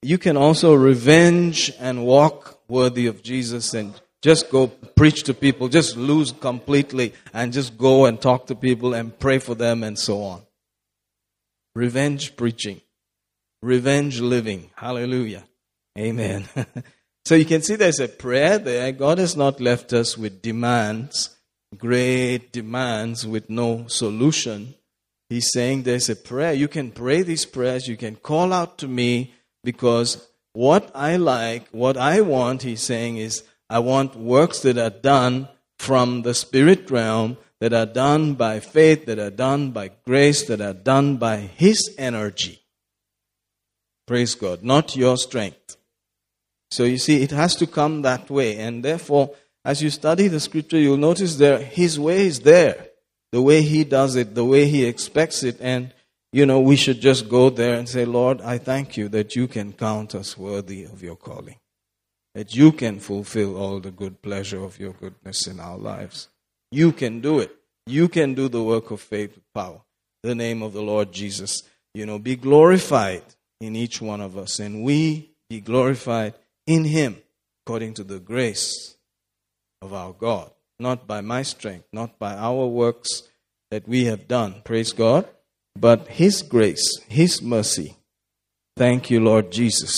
you can also revenge and walk worthy of Jesus and just go preach to people, just lose completely and just go and talk to people and pray for them and so on. Revenge preaching, revenge living. Hallelujah. Amen. So you can see there's a prayer there. God has not left us with demands, great demands with no solution. He's saying there's a prayer. You can pray these prayers. You can call out to me, because what I like, what I want, he's saying, is I want works that are done from the spirit realm, that are done by faith, that are done by grace, that are done by His energy. Praise God, not your strength. So you see, it has to come that way. And therefore, as you study the scripture, you'll notice there, His way is there. The way He does it, the way He expects it. And, we should just go there and say, "Lord, I thank you that you can count us worthy of your calling, that you can fulfill all the good pleasure of your goodness in our lives. You can do it. You can do the work of faith with power. The name of the Lord Jesus, be glorified in each one of us. And we be glorified in Him, according to the grace of our God, not by my strength, not by our works that we have done," praise God, "but His grace, His mercy. Thank you, Lord Jesus."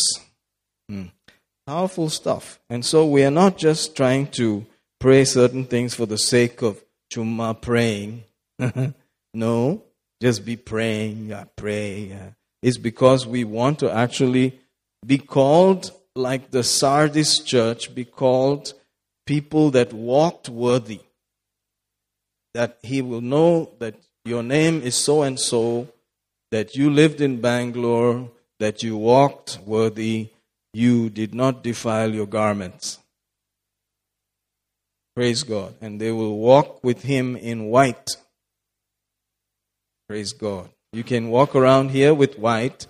Powerful stuff. And so we are not just trying to pray certain things for the sake of chumma praying. No, just be praying, pray. It's because we want to actually be called, like the Sardis church, be called people that walked worthy. That He will know that your name is so and so, that you lived in Bangalore, that you walked worthy, you did not defile your garments. Praise God. And they will walk with him in white. Praise God. You can walk around here with white.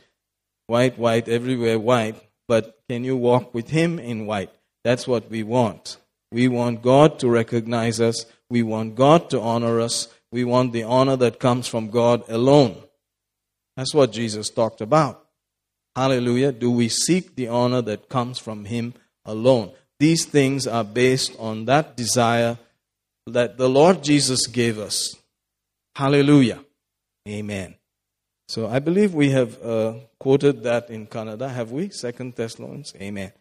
White, everywhere white. But can you walk with him in white? That's what we want. We want God to recognize us. We want God to honor us. We want the honor that comes from God alone. That's what Jesus talked about. Hallelujah. Do we seek the honor that comes from him alone? These things are based on that desire that the Lord Jesus gave us. Hallelujah. Amen. So I believe we have quoted that in Kannada, have we? 2 Thessalonians. Amen.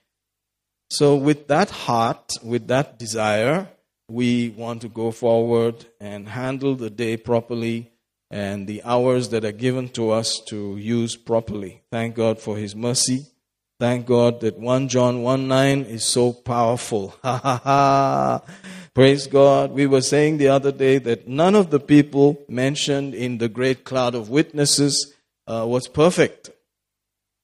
So with that heart, with that desire, we want to go forward and handle the day properly and the hours that are given to us to use properly. Thank God for his mercy. Thank God that 1 John 1:9 is so powerful. Ha ha ha. Praise God. We were saying the other day that none of the people mentioned in the great cloud of witnesses was perfect.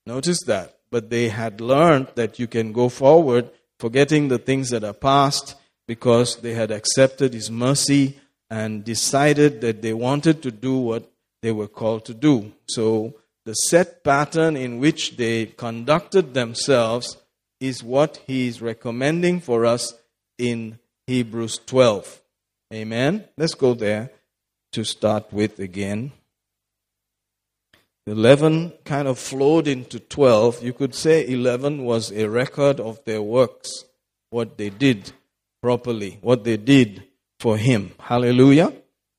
Notice that. But they had learned that you can go forward forgetting the things that are past because they had accepted his mercy and decided that they wanted to do what they were called to do. So the set pattern in which they conducted themselves is what he is recommending for us in Hebrews 12. Amen. Let's go there to start with again. 11 kind of flowed into 12. You could say 11 was a record of their works, what they did properly, what they did for him. Hallelujah.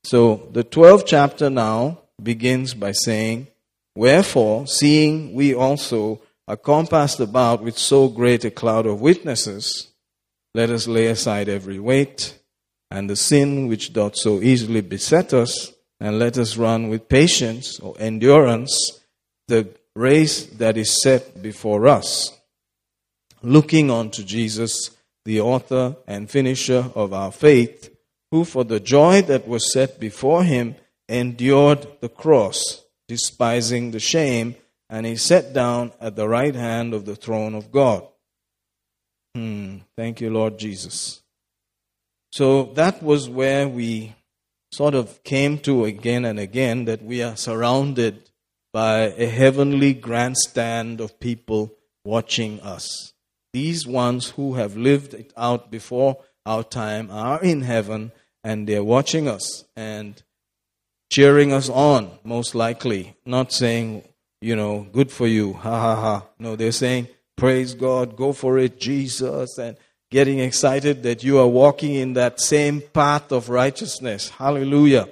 So the 12th chapter now begins by saying, "Wherefore, seeing we also are compassed about with so great a cloud of witnesses, let us lay aside every weight and the sin which doth so easily beset us, and let us run with patience or endurance the race that is set before us, looking unto Jesus, the author and finisher of our faith, who for the joy that was set before him endured the cross, despising the shame, and he sat down at the right hand of the throne of God." Thank you, Lord Jesus. So that was where we sort of came to again and again, that we are surrounded by a heavenly grandstand of people watching us. These ones who have lived it out before our time are in heaven, and they're watching us and cheering us on, most likely. Not saying, you know, good for you, ha ha ha. No, they're saying, praise God, go for it, Jesus, and getting excited that you are walking in that same path of righteousness, hallelujah,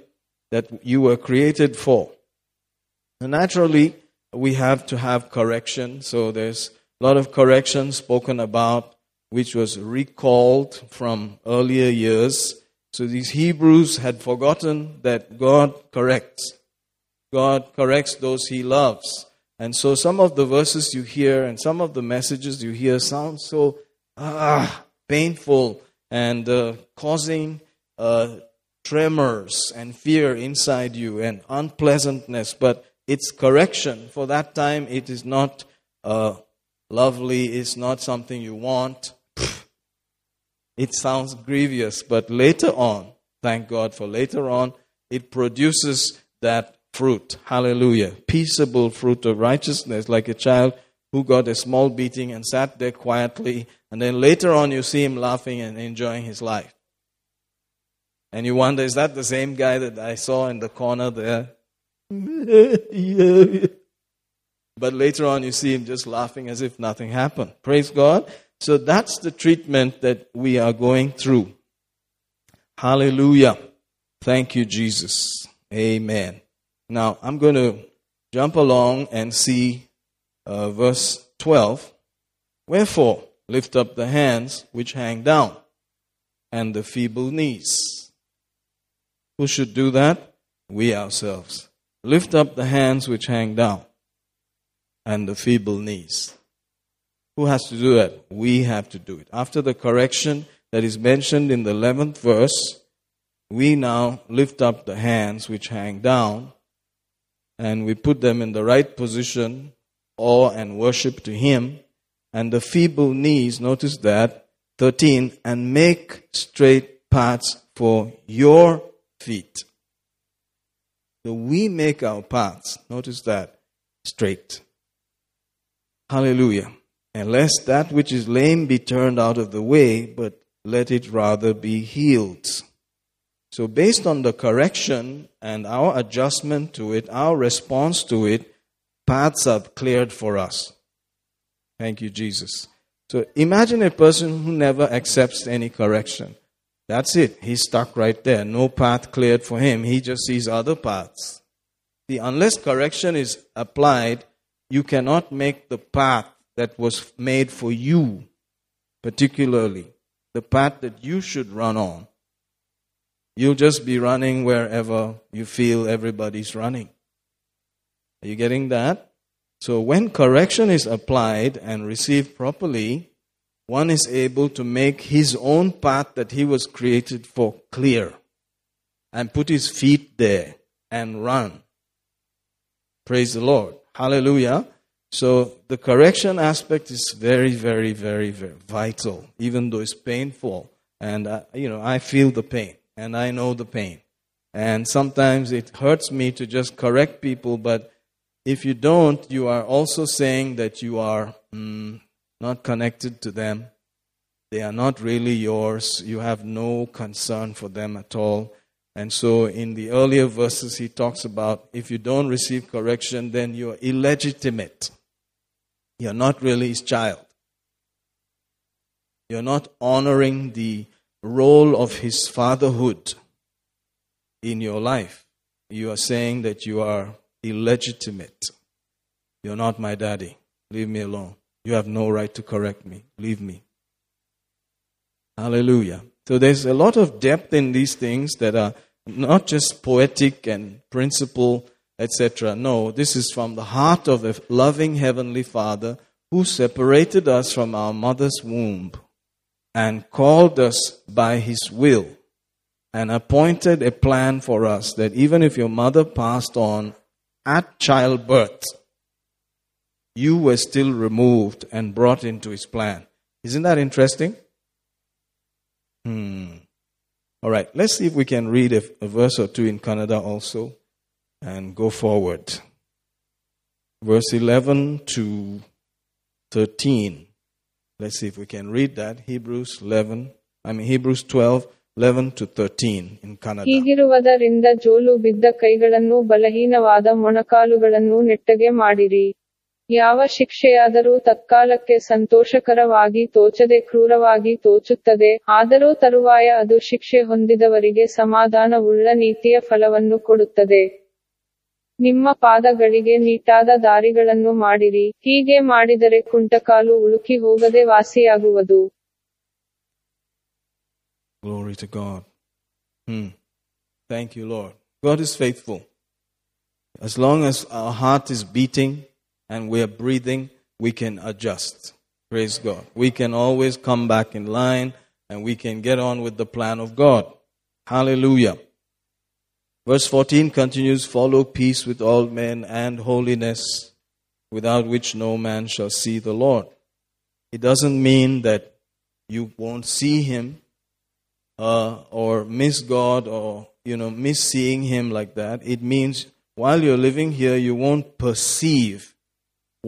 that you were created for. And naturally, we have to have correction, so there's a lot of correction spoken about, which was recalled from earlier years. So these Hebrews had forgotten that God corrects. God corrects those he loves. And so some of the verses you hear and some of the messages you hear sound so painful and causing tremors and fear inside you and unpleasantness. But it's correction. For that time, it is not lovely. It's not something you want. It sounds grievous. But later on, thank God for later on, it produces that fruit, hallelujah, peaceable fruit of righteousness, like a child who got a small beating and sat there quietly, and then later on you see him laughing and enjoying his life. And you wonder, is that the same guy that I saw in the corner there? But later on you see him just laughing as if nothing happened. Praise God. So that's the treatment that we are going through. Hallelujah. Thank you, Jesus. Amen. Now, I'm going to jump along and see verse 12. "Wherefore, lift up the hands which hang down, and the feeble knees." Who should do that? We ourselves. Lift up the hands which hang down, and the feeble knees. Who has to do that? We have to do it. After the correction that is mentioned in the 11th verse, we now lift up the hands which hang down, and we put them in the right position, awe and worship to him. And the feeble knees, notice that, 13, "and make straight paths for your feet. So we make our paths, notice that, straight. Hallelujah. And lest that which is lame be turned out of the way, but let it rather be healed. So based on the correction and our adjustment to it, our response to it, paths are cleared for us. Thank you, Jesus. So imagine a person who never accepts any correction. That's it. He's stuck right there. No path cleared for him. He just sees other paths. See, unless correction is applied, you cannot make the path that was made for you, particularly the path that you should run on. You'll just be running wherever you feel everybody's running. Are you getting that? So when correction is applied and received properly, one is able to make his own path that he was created for clear and put his feet there and run. Praise the Lord. Hallelujah. So the correction aspect is very, very, very, very vital, even though it's painful. And, I feel the pain and I know the pain. And sometimes it hurts me to just correct people. But if you don't, you are also saying that you are not connected to them. They are not really yours. You have no concern for them at all. And so in the earlier verses, he talks about if you don't receive correction, then you're illegitimate. You're not really his child. You're not honoring the role of his fatherhood in your life. You are saying that you are illegitimate. You're not my daddy. Leave me alone. You have no right to correct me. Leave me. Hallelujah. So there's a lot of depth in these things that are not just poetic and principle, etc. No, this is from the heart of a loving Heavenly Father who separated us from our mother's womb and called us by His will and appointed a plan for us that even if your mother passed on at childbirth, you were still removed and brought into His plan. Isn't that interesting? All right, let's see if we can read a verse or two in Kannada also and go forward. Verse 11 to 13. Let's see if we can read that. Hebrews 12, 11 to 13 in Kannada. ಹೀಗಿರುವುದರಿಂದ ಜೋಲು ಬಿದ್ದ ಕೈಗಳನ್ನು ಬಲಹೀನವಾದ ಮೊಣಕಾಲುಗಳನ್ನು ನೆಟ್ಟಗೆ ಮಾಡಿರಿ. ಯಾವ ಶಿಕ್ಷೆಯಾದರೂ ತತ್ಕಾಲಕ್ಕೆ ಸಂತೋಷಕರವಾಗಿ ತೋಚದೆ ಕ್ರೂರವಾಗಿ ತೋಚುತ್ತದೆ, ಆದರೂ ತರುವಾಯ ಅದು ಶಿಕ್ಷೆ ಹೊಂದಿದವರಿಗೆ ಸಮಾಧಾನವುಳ್ಳ ನೀತಿಯ ಫಲವನ್ನು ಕೊಡುತ್ತದೆ. ನಿಮ್ಮ ಪಾದಗಳಿಗೆ ನೀಟಾದ ದಾರಿಗಳನ್ನು ಮಾಡಿರಿ, ಹೀಗೆ ಮಾಡಿದರೆ ಕುಂಟಕಾಲು ಉಳುಕಿ ಹೋಗದೆ ವಾಸಿಯಾಗುವುದು. Glory to God. Thank you, Lord. God is faithful. As long as our heart is beating, and we are breathing, we can adjust. Praise God. We can always come back in line and we can get on with the plan of God. Hallelujah. Verse 14 continues, follow peace with all men and holiness, without which no man shall see the Lord. It doesn't mean that you won't see Him or miss God or, miss seeing Him like that. It means while you're living here, you won't perceive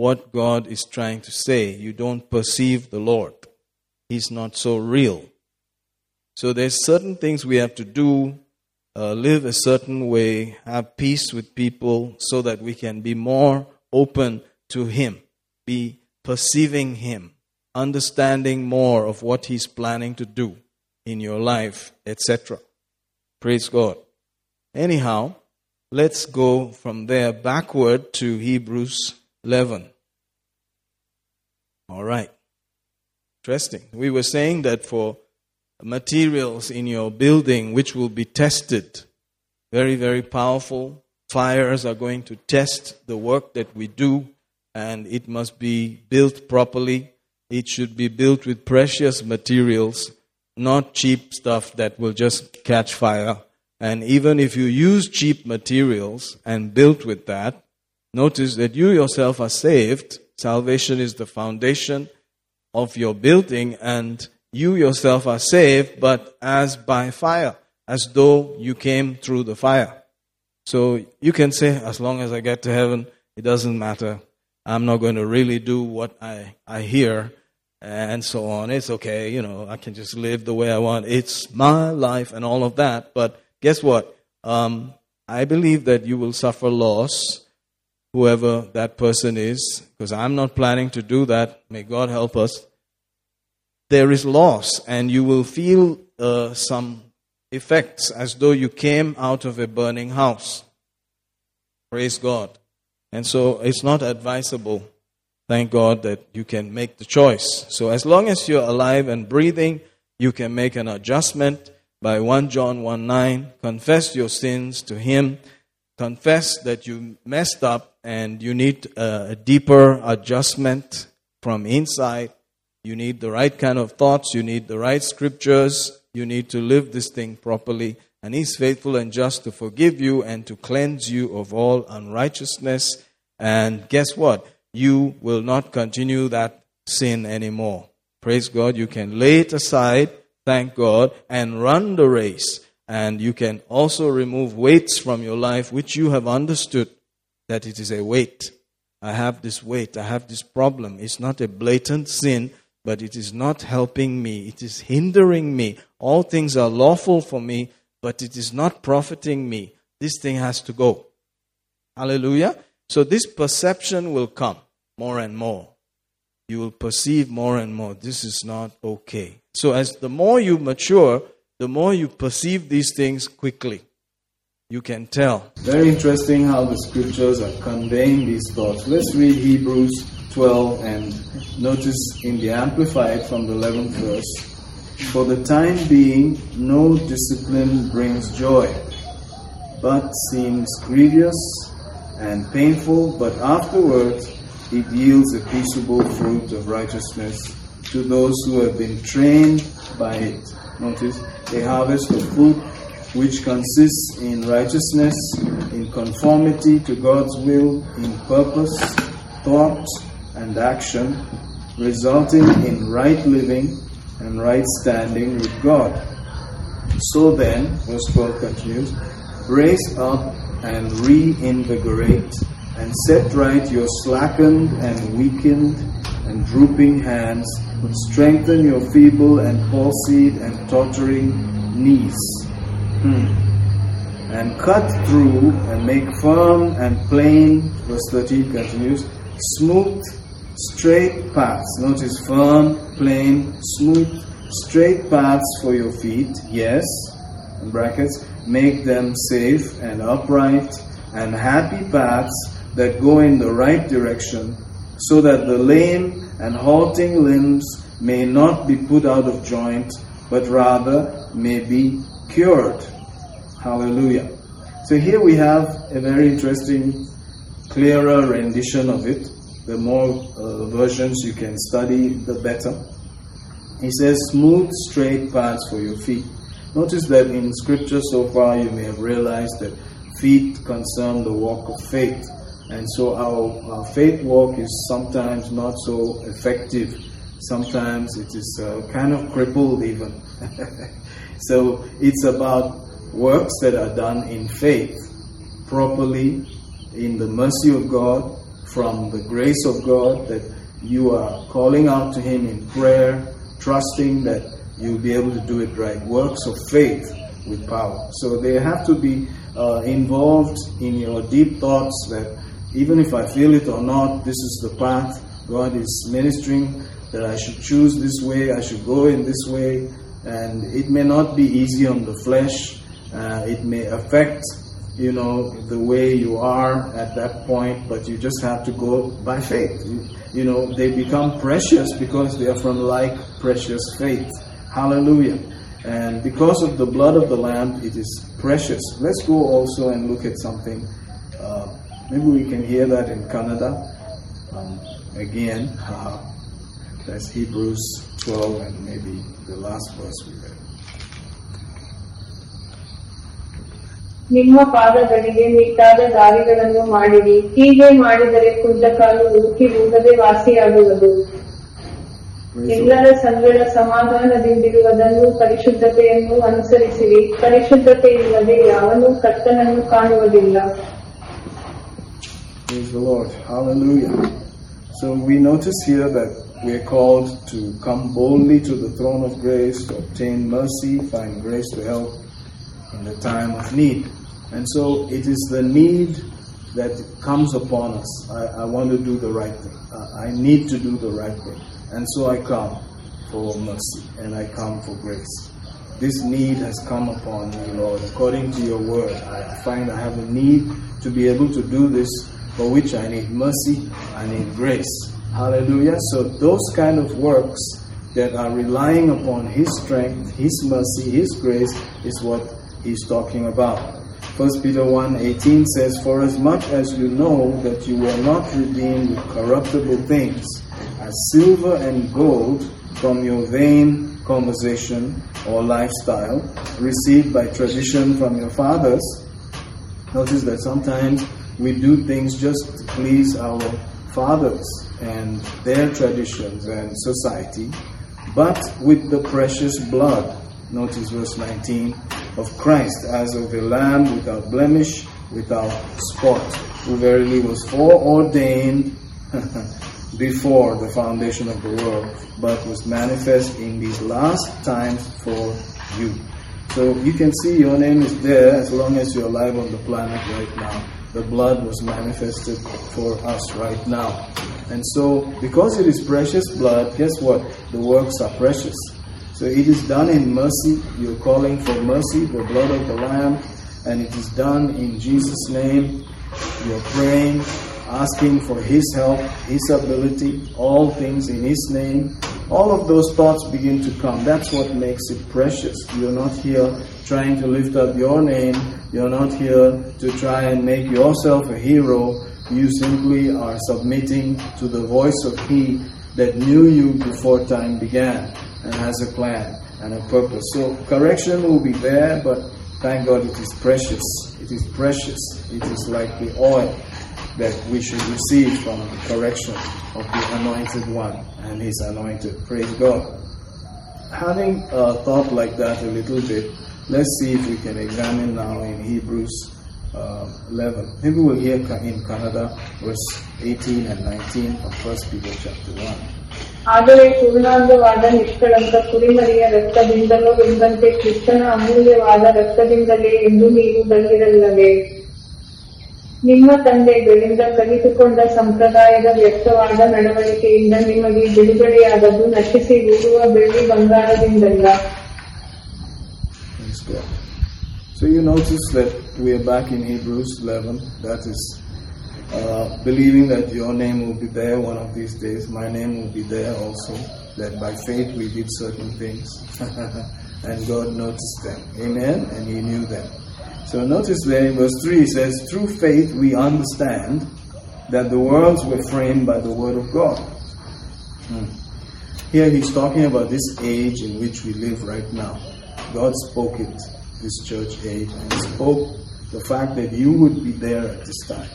what God is trying to say. You don't perceive the Lord. He's not so real. So there's certain things we have to do, live a certain way, have peace with people so that we can be more open to Him, be perceiving Him, understanding more of what He's planning to do in your life, etc. Praise God. Anyhow, let's go from there backward to Hebrews 11. All right. Interesting. We were saying that for materials in your building which will be tested, very, very powerful fires are going to test the work that we do, and it must be built properly. It should be built with precious materials, not cheap stuff that will just catch fire. And even if you use cheap materials and built with that, notice that you yourself are saved. Salvation is the foundation of your building, and you yourself are saved, but as by fire, as though you came through the fire. So you can say, as long as I get to heaven, it doesn't matter. I'm not going to really do what I hear and so on. It's okay, I can just live the way I want. It's my life and all of that. But guess what? I believe that you will suffer loss, whoever that person is, because I'm not planning to do that. May God help us. There is loss, and you will feel some effects as though you came out of a burning house. Praise God. And so it's not advisable. Thank God that you can make the choice. So as long as you're alive and breathing, you can make an adjustment by 1 John 1:9. Confess your sins to Him. Confess that you messed up and you need a deeper adjustment from inside. You need the right kind of thoughts. You need the right scriptures. You need to live this thing properly. And He's faithful and just to forgive you and to cleanse you of all unrighteousness. And guess what? You will not continue that sin anymore. Praise God. You can lay it aside, thank God, and run the race. And you can also remove weights from your life, which you have understood that it is a weight. I have this weight. I have this problem. It's not a blatant sin, but it is not helping me. It is hindering me. All things are lawful for me, but it is not profiting me. This thing has to go. Hallelujah. So this perception will come more and more. You will perceive more and more. This is not okay. So as the more you mature, the more you perceive these things quickly. You can tell. Very interesting how the scriptures are conveying these thoughts. Let's read Hebrews 12 and notice in the Amplified from the 11th verse. For the time being, no discipline brings joy, but seems grievous and painful, but afterwards it yields a peaceable fruit of righteousness to those who have been trained by it. Notice, a harvest of fruit which consists in righteousness, in conformity to God's will, in purpose, thought, and action, resulting in right living and right standing with God. So then, verse 12 continues, brace up and reinvigorate and set right your slackened and weakened and drooping hands, strengthen your feeble and palsied and tottering knees, and cut through and make firm and plain, verse 13 continues, smooth, straight paths. Notice firm, plain, smooth, straight paths for your feet, yes, in brackets, make them safe and upright and happy paths that go in the right direction, so that the lame and halting limbs may not be put out of joint, but rather may be cured. Hallelujah. So here we have a very interesting, clearer rendition of it. The more versions you can study, the better. He says, smooth, straight paths for your feet. Notice that in scripture so far, you may have realized that feet concern the walk of faith. And so our faith walk is sometimes not so effective. Sometimes it is kind of crippled even. So it's about works that are done in faith, properly, in the mercy of God, from the grace of God, that you are calling out to Him in prayer, trusting that you'll be able to do it right. Works of faith with power. So they have to be involved in your deep thoughts that even if I feel it or not, this is the path God is ministering, that I should choose this way, I should go in this way. And it may not be easy on the flesh. It may affect, the way you are at that point, but you just have to go by faith. They become precious because they are from like precious faith. Hallelujah. And because of the blood of the Lamb, it is precious. Let's go also and look at something. Maybe we can hear that in Kannada. Again, that's Hebrews 12 and maybe the last verse we read. ನಿಮ್ಮ ಪಾದಗಳಿಗೆ ನೀಟಾದ ದಾರಿಗಳನ್ನು ಮಾಡಿರಿ, ಹೀಗೆ ಮಾಡಿದರೆ ಕುಂಟಕಾಲು ಉಕ್ಕಿ ಊಗದೆ ವಾಸಿಯಾಗುವುದು. ಎಲ್ಲರ ಸಂಗಡ ಸಮಾಧಾನದಿಂದಿರು ಅದನ್ನು ಪರಿಶುದ್ಧತೆಯನ್ನು ಅನುಸರಿಸಿರಿ. ಪರಿಶುದ್ಧತೆ ಇಲ್ಲದೆ ಯಾವನು ಕರ್ತನನ್ನು ಕಾಣುವುದಿಲ್ಲ. Praise the Lord. Hallelujah. So we notice here that we are called to come boldly to the throne of grace to obtain mercy, find grace to help in the time of need. And so it is the need that comes upon us. I want to do the right thing. I need to do the right thing. And so I come for mercy and I come for grace. This need has come upon me, Lord. According to your word, I find I have a need to be able to do this, for which I need mercy, I need grace. Hallelujah. So those kind of works that are relying upon His strength, His mercy, His grace is what He's talking about. 1 Peter 1:18 says, "For as much as you know that you were not redeemed with corruptible things, as silver and gold from your vain conversation or lifestyle, received by tradition from your fathers." Notice that sometimes we do things just to please our fathers and their traditions and society, but with the precious blood, notice verse 19, of Christ, as of a lamb without blemish, without spot, who verily was foreordained before the foundation of the world, but was manifest in these last times for you. So you can see your name is there as long as you're alive on the planet right now. The blood was manifested for us right now. And so, because it is precious blood, guess what? The works are precious. So it is done in mercy. You're calling for mercy, the blood of the Lamb, and it is done in Jesus' name. You're praying, asking for His help, His ability, all things in His name. All of those thoughts begin to come. That's what makes it precious. You're not here trying to lift up your name. You're not here to try and make yourself a hero. You simply are submitting to the voice of He that knew you before time began and has a plan and a purpose. So correction will be there, but thank God it is precious. It is precious. It is like the oil that we should receive from the correction of the Anointed One and His anointed. Praise God. Having thought like that a little bit, let's see if we can examine now in Hebrews 11. Maybe we'll hear in Kannada verse 18 and 19 of 1 Peter chapter 1. ಆದರೆ ಪೂರ್ಣಾಂಗವಾದ ನಿಷ್ಕಳಂಕ ಕುರಿಮರಿಯ ರಕ್ತದಿಂದಲೂ ಎಂಬಂತೆ ಕ್ರಿಸ್ತನ ಅಮೂಲ್ಯವಾದ ರಕ್ತದಿಂದಲೇ ಎಂದು ನೀವು ಬಲ್ಲಿರಲ್ಲವೇ? ನಿಮ್ಮ ತಂದೆಗಳಿಂದ ಕಲಿತುಕೊಂಡ ಸಂಪ್ರದಾಯದ ವ್ಯಕ್ತವಾದ ನಡವಳಿಕೆಯಿಂದ ನಿಮಗೆ ಬಿಡುಗಡೆಯಾಗದು ನಶಿಸಿ ಹೋಗುವ ಬೆಳ್ಳಿ ಬಂಗಾರದಿಂದಲ್ಲ. So you notice that we are back in Hebrews 11. That is believing that your name will be there one of these days. My name will be there also. That by faith we did certain things and God noticed them. Amen. And He knew them. So notice there in verse 3 it says, "Through faith we understand that the worlds were framed by the word of God." Here he's talking about this age in which we live right now. God spoke it, this church age, and He spoke the fact that you would be there at this time.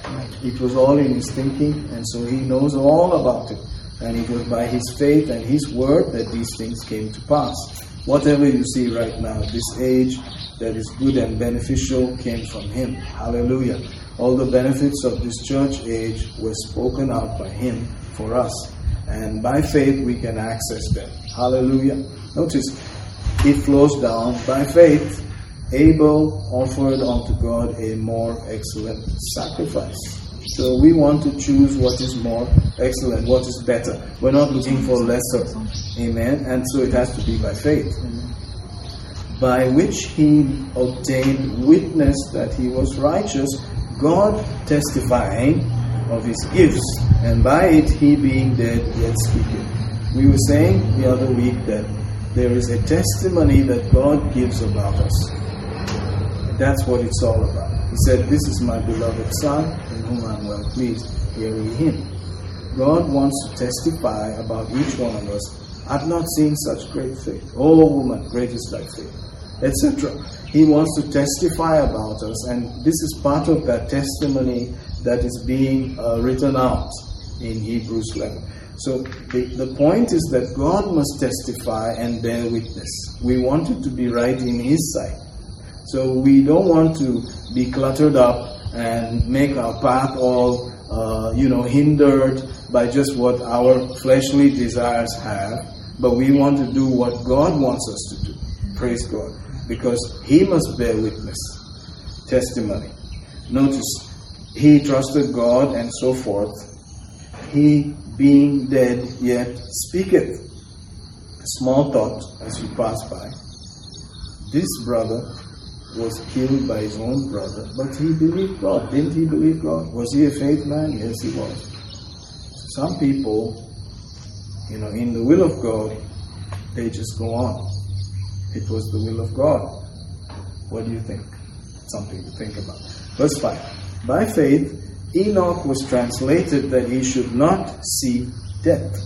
It was all in His thinking, and so He knows all about it. And it was by His faith and His word that these things came to pass. Whatever you see right now, this age that is good and beneficial came from Him. Hallelujah. All the benefits of this church age were spoken out by Him for us. And by faith we can access them. Hallelujah. Notice, it flows down by faith. Abel offered unto God a more excellent sacrifice. So we want to choose what is more excellent, what is better. We're not looking for lesser. Amen. And so it has to be by faith. By which he obtained witness that he was righteous, God testifying of his gifts, and by it he being dead yet speaketh. We were saying the other week that there is a testimony that God gives about us. That's what it's all about. He said, "This is my beloved Son, in whom I am well pleased. Hear ye him." God wants to testify about each one of us. "I've not seen such great faith. Oh woman, great is thy faith," etc. He wants to testify about us, and this is part of that testimony that is being written out in Hebrews 11. So the point is that God must testify and bear witness. We want it to be right in His sight. So we don't want to be cluttered up and make our path all hindered by just what our fleshly desires have, but we want to do what God wants us to do. Praise God, because He must bear witness, testimony. Notice, he trusted God and so forth. He, being dead, yet speaketh. A small thought as we pass by. This brother was killed by his own brother, but he believed God. Didn't he believe God? Was he a faith man? Yes, he was. Some people, in the will of God, they just go on. It was the will of God. What do you think? Something to think about. Verse 5. By faith, Enoch was translated that he should not see death,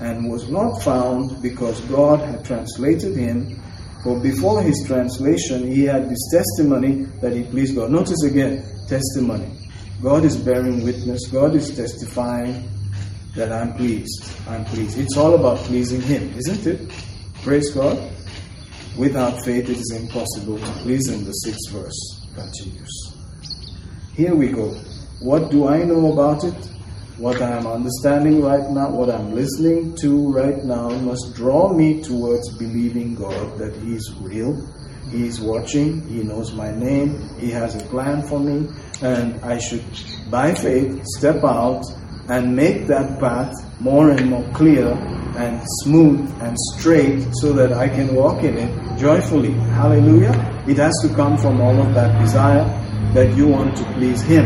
and was not found because God had translated him. For before his translation, he had this testimony that he pleased God. Notice again, testimony. God is bearing witness. God is testifying that I'm pleased. I'm pleased. It's all about pleasing Him, isn't it? Praise God. Without faith, it is impossible to please Him. The 6th verse continues. Here we go. What do I know about it? What I am understanding right now, what I'm listening to right now must draw me towards believing God that He is real, He is watching, He knows my name, He has a plan for me, and I should, by faith, step out and make that path more and more clear and smooth and straight so that I can walk in it joyfully. Hallelujah! It has to come from all of that desire that you want to please Him.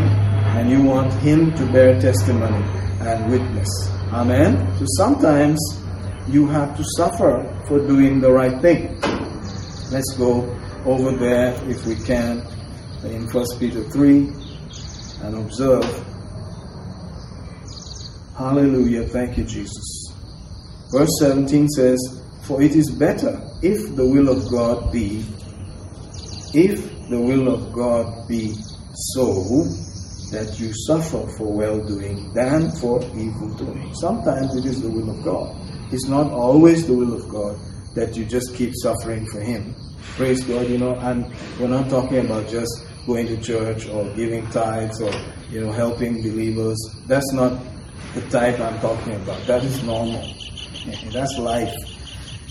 And you want Him to bear testimony and witness. Amen? So sometimes you have to suffer for doing the right thing. Let's go over there, if we can, in 1 Peter 3 and observe. Hallelujah. Thank you, Jesus. Verse 17 says, For it is better if the will of God be so, that you suffer for well-doing than for evil-doing. Sometimes it is the will of God. It's not always the will of God that you just keep suffering for Him. Praise God, and we're not talking about just going to church or giving tithes or, helping believers. That's not the type I'm talking about. That is normal. That's life.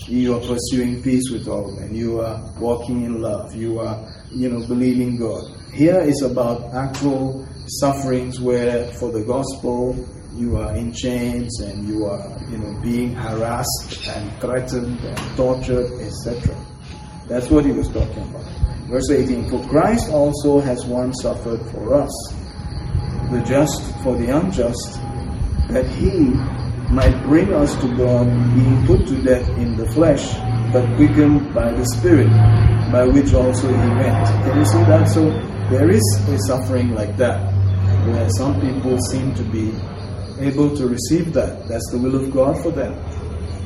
You are pursuing peace with all men. You are walking in love. You are, believing God. Here is about actual sufferings where for the gospel you are in chains and you are being harassed and threatened and tortured, etc. That's what he was talking about. Verse 18, For Christ also has once suffered for us, the just for the unjust, that He might bring us to God, being put to death in the flesh, but quickened by the Spirit, by which also He went. Can you see that? So there is a suffering like that, where some people seem to be able to receive that. That's the will of God for them.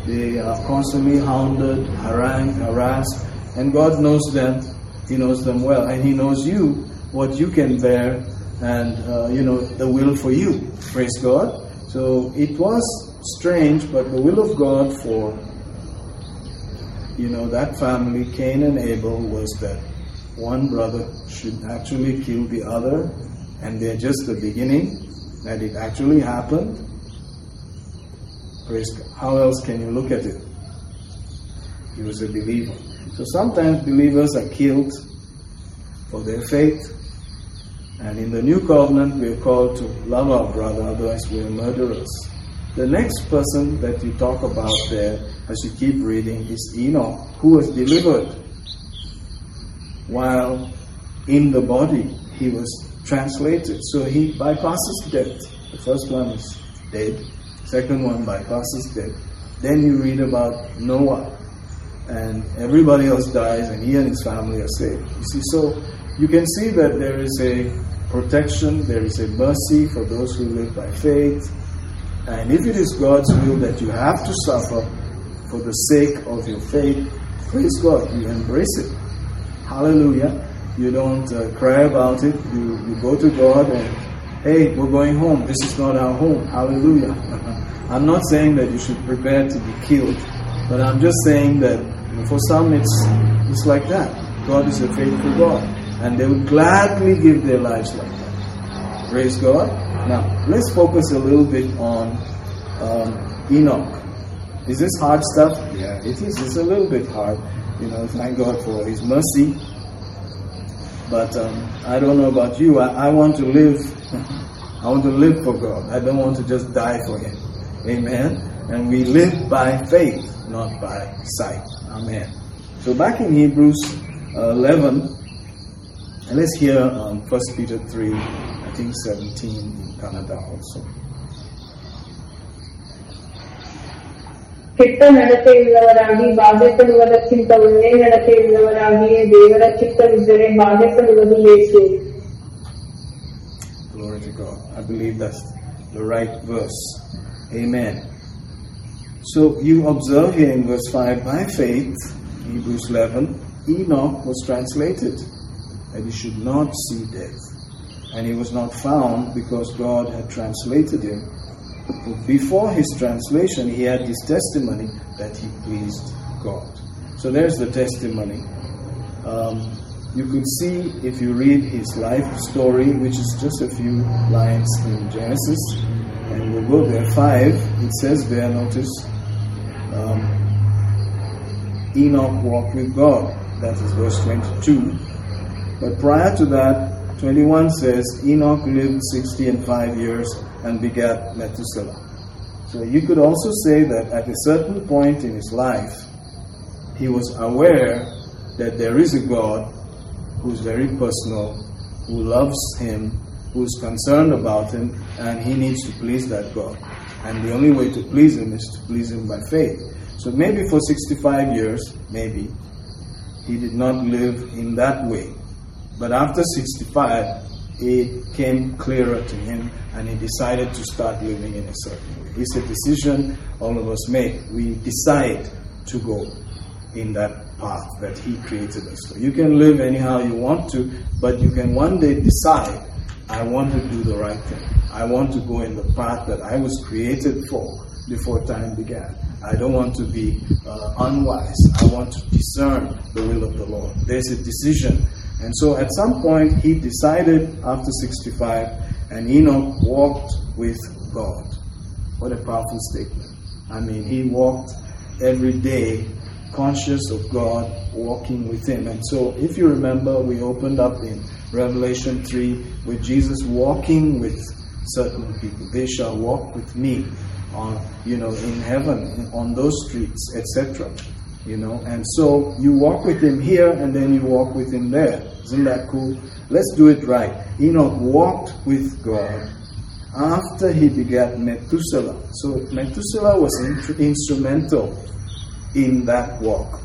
They are constantly hounded, harangued, harassed, and God knows them. He knows them well, and He knows you, what you can bear, and the will for you. Praise God. So it was strange, but the will of God for that family, Cain and Abel, was that one brother should actually kill the other, and they're just the beginning, that it actually happened. Praise God. How else can you look at it? He was a believer. So sometimes believers are killed for their faith, and in the new covenant we are called to love our brother, otherwise we are murderers. The next person that you talk about there, as you keep reading, is Enoch, who was delivered while in the body. He was translated, so he bypasses death. The first one is dead, second one bypasses death. Then you read about Noah, and everybody else dies, and he and his family are saved. You see, so you can see that there is a protection, there is a mercy for those who live by faith, and if it is God's will that you have to suffer for the sake of your faith, praise God, you embrace it. Hallelujah. You don't cry about it. You go to God and hey, we're going home, this is not our home, hallelujah. I'm not saying that you should prepare to be killed, but I'm just saying that for some it's like that. God is a faithful God, and they would gladly give their lives like that. Praise God. Now, let's focus a little bit on Enoch. Is this hard stuff? Yeah, it is. It's a little bit hard. You know, thank God for His mercy. But I don't know about you. I want to live. I want to live for God. I don't want to just die for Him. Amen. And we live by faith, not by sight. Amen. So back in Hebrews 11, and let's hear 1 Peter 3, I think 17 in Kannada also. ಕೆಟ್ಟ ನಡತೆ ಇಲ್ಲವರಾಗಿ ಬಾಧೆ ಪಡುವುದಕ್ಕಿಂತ ಒಳ್ಳೆ ನಡತೆ ಇಲ್ಲವರಾಗಿಯೇ ದೇವರ ಚಿತ್ತವಿದ್ದರೆ ಬಾಧೆ ಪಡುವುದು ಲೇಸು. Glory to God. I believe that's the right verse. Amen. So you observe here in verse 5, by faith, Hebrews 11, Enoch was translated that he should not see death, and he was not found because God had translated him. Before his translation, he had his testimony that he pleased God. So there's the testimony. You could see if you read his life story, which is just a few lines in Genesis, and we'll go there. 5, it says there, notice, Enoch walked with God. That is verse 22. But prior to that, 21 says, Enoch lived 65 years and begat Methuselah. So you could also say that at a certain point in his life, he was aware that there is a God who is very personal, who loves him, who is concerned about him, and he needs to please that God. And the only way to please him is to please him by faith. So maybe for 65 years, maybe, he did not live in that way. But after 65, it came clearer to him, and he decided to start living in a certain way. It's a decision all of us make. We decide to go in that path that he created us for. You can live anyhow you want to, but you can one day decide, I want to do the right thing. I want to go in the path that I was created for before time began. I don't want to be unwise. I want to discern the will of the Lord. There's a decision. And so at some point he decided after 65, and Enoch walked with God. What a powerful statement. I mean, he walked every day conscious of God walking with him. And so if you remember, we opened up in Revelation 3 with Jesus walking with certain people. They shall walk with me on, you know, in heaven, on those streets, etc. You know, and so you walk with him here, and then you walk with him there. Isn't that cool? Let's do it right. Enoch walked with God after he begat Methuselah. So Methuselah was instrumental in that walk.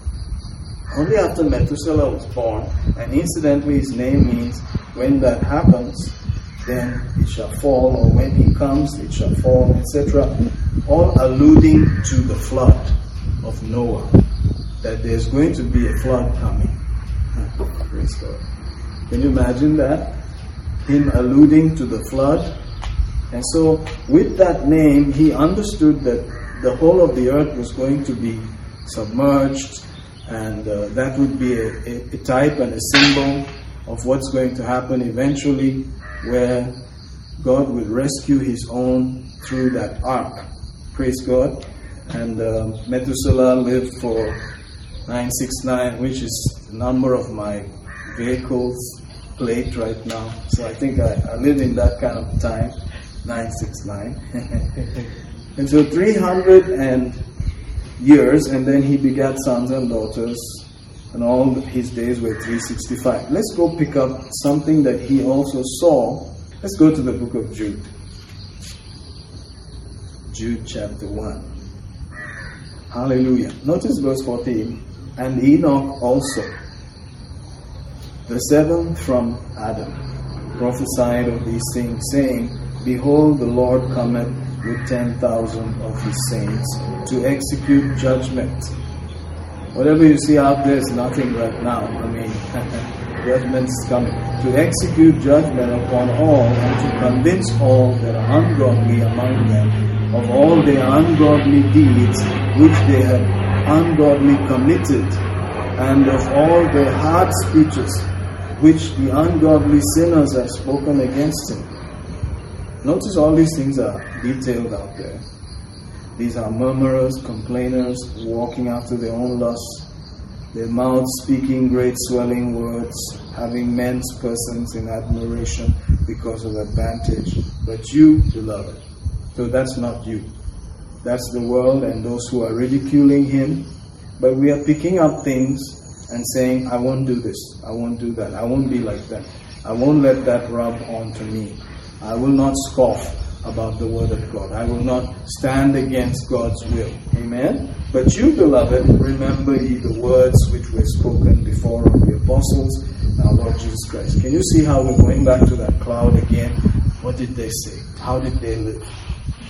Only after Methuselah was born, and incidentally his name means when that happens, then it shall fall, or when he comes, it shall fall, etc. All alluding to the flood of Noah. That there's going to be a flood coming. Praise God. Can you imagine that? Him alluding to the flood. And so, with that name, he understood that the whole of the earth was going to be submerged, and that would be a type and a symbol of what's going to happen eventually, where God will rescue His own through that ark. Praise God. And Methuselah lived for 969, which is the number of my vehicle's plate right now. So I think I live in that kind of time, 969. And so 300 years, and then he begat sons and daughters, and all his days were 365. Let's go pick up something that he also saw. Let's go to the book of Jude. Jude chapter 1. Hallelujah. Notice verse 14. And Enoch also, the seventh from Adam, prophesied of these things, saying, Behold, the Lord cometh with 10,000 of his saints to execute judgment. Whatever you see out there is nothing right now. I mean, judgments coming, to execute judgment upon all, and to convince all that are ungodly among them of all their ungodly deeds which they have ungodly committed, and of all their hard speeches which the ungodly sinners have spoken against him. Notice all these things are detailed out there. These are murmurers, complainers, walking after their own lusts, their mouths speaking great swelling words, having men's persons in admiration because of advantage. But you, beloved, so that's not you. That's the world and those who are ridiculing him. But we are picking up things and saying, I won't do this, I won't do that, I won't be like that, I won't let that rub onto me. I will not scoff about the word of God. I will not stand against God's will. Amen? But you, beloved, remember ye the words which were spoken before of the apostles and our Lord Jesus Christ. Can you see how we're going back to that cloud again? What did they say? How did they live?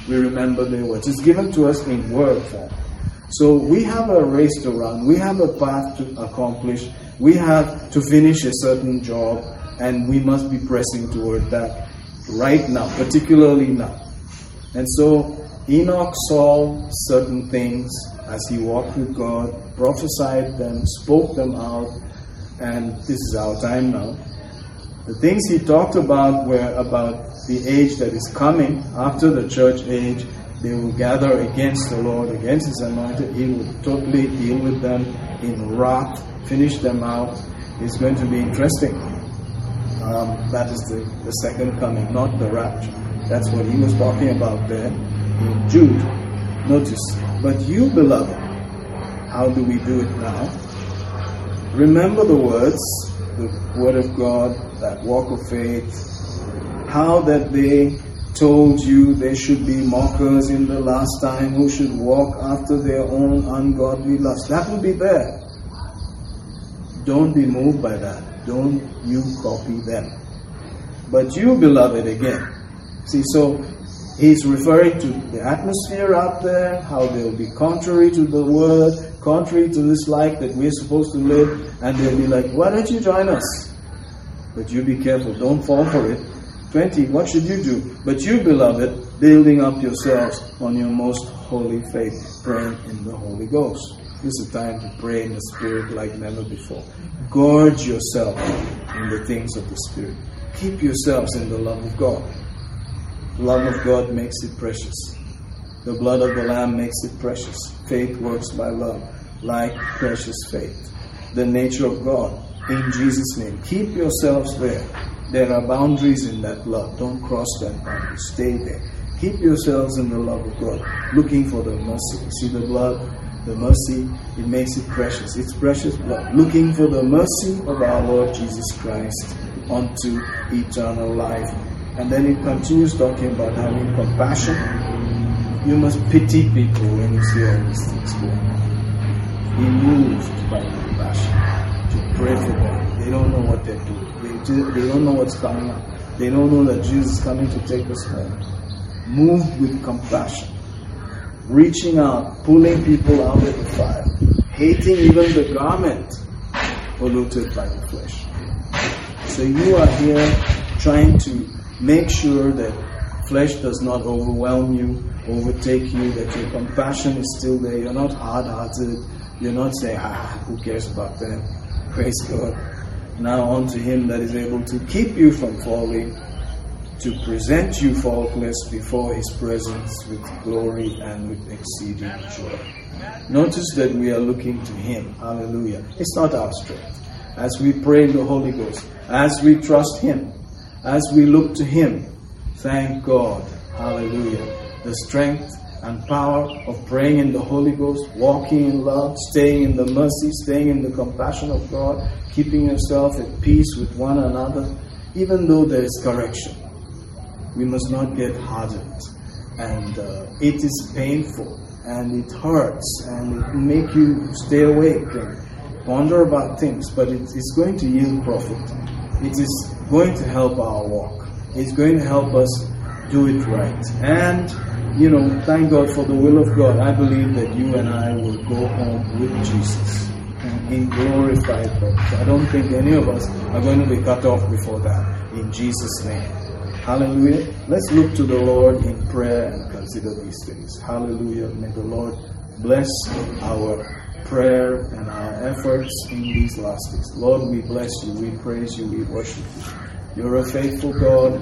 We remember their words. It's given to us in word form. So we have a race to run. We have a path to accomplish. We have to finish a certain job, and we must be pressing toward that right now, particularly now. And so Enoch saw certain things as he walked with God, prophesied them, spoke them out, and this is our time now. The things he talked about were about the age that is coming. After the church age, they will gather against the Lord, against his anointed. He will totally deal with them in wrath, finish them out. It's going to be interesting. That is the second coming, not the rapture. That's what he was talking about there in Jude. Notice, but you, beloved, how do we do it now? Remember the words, the word of God, that walk of faith, how that they told you there should be mockers in the last time who should walk after their own ungodly lust. That will be there. Don't be moved by that. Don't you copy them. But you, beloved, again. See, so he's referring to the atmosphere out there, how they'll be contrary to the word, contrary to this life that we're supposed to live, and they'll be like, why don't you join us? But you be careful, don't fall for it. 20, what should you do? But you, beloved, building up yourselves on your most holy faith, praying in the Holy Ghost. This is a time to pray in the Spirit like never before. Gorge yourself in the things of the Spirit. Keep yourselves in the love of God. The love of God makes it precious. The blood of the Lamb makes it precious. Faith works by love, like precious faith. The nature of God, in Jesus' name. Keep yourselves there. There are boundaries in that love. Don't cross that boundary. Stay there. Keep yourselves in the love of God, looking for the mercy. See the blood, the mercy, it makes it precious. It's precious blood. Looking for the mercy of our Lord Jesus Christ unto eternal life. And then it continues talking about having compassion. You must pity people when you see all these things going on. Be moved by compassion. To pray for them. They don't know what they're doing. They don't know what's coming up. They don't know that Jesus is coming to take us home. Moved with compassion. Reaching out, pulling people out of the fire, hating even the garment polluted by the flesh. So you are here trying to make sure that flesh does not overwhelm you, overtake you, that your compassion is still there. You're not hard-hearted. You're not saying, who cares about them? Praise God. Now on to him that is able to keep you from falling, to present you faultless before his presence with glory and with exceeding joy. Notice that we are looking to him. Hallelujah. It's not our strength. As we pray in the Holy Ghost, as we trust him, as we look to him, thank God. Hallelujah. The strength and power of praying in the Holy Ghost, walking in love, staying in the mercy, staying in the compassion of God, keeping yourself at peace with one another, even though there is correction. We must not get hardened, and it is painful, and it hurts, and it make you stay awake and ponder about things, but it is going to yield profit. It is going to help our walk. It's going to help us do it right. And, thank God for the will of God. I believe that you and I will go home with Jesus. and be glorified for it. So I don't think any of us are going to be cut off before that, in Jesus' name. Hallelujah. Let's look to the Lord in prayer and consider these things. Hallelujah. May the Lord bless our prayer and our efforts in these last days. Lord, we bless you, we praise you, we worship you. You're a faithful God.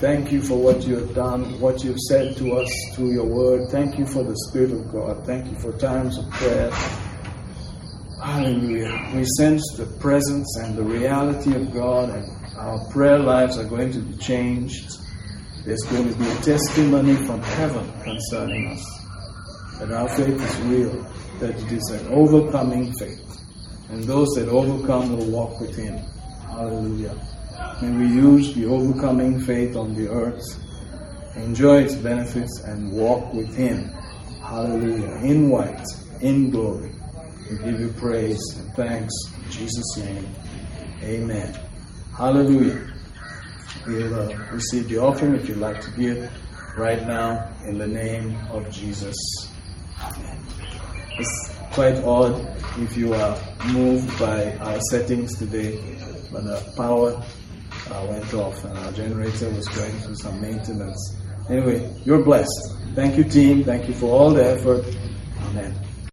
Thank you for what you have done, what you've said to us through your word. Thank you for the Spirit of God. Thank you for times of prayer. Hallelujah. We sense the presence and the reality of God, and our prayer lives are going to be changed. There's going to be a testimony from heaven concerning us, that our faith is real, that it is an overcoming faith. And those that overcome will walk with him. Hallelujah. May we use the overcoming faith on the earth, enjoy its benefits, and walk with him. Hallelujah. In white, in glory. We give you praise and thanks. In Jesus' name, amen. Hallelujah. We'll receive the offering if you'd like to give right now in the name of Jesus. Amen. It's quite odd if you are moved by our settings today, but the power went off and our generator was going through some maintenance. Anyway, you're blessed. Thank you, team. Thank you for all the effort.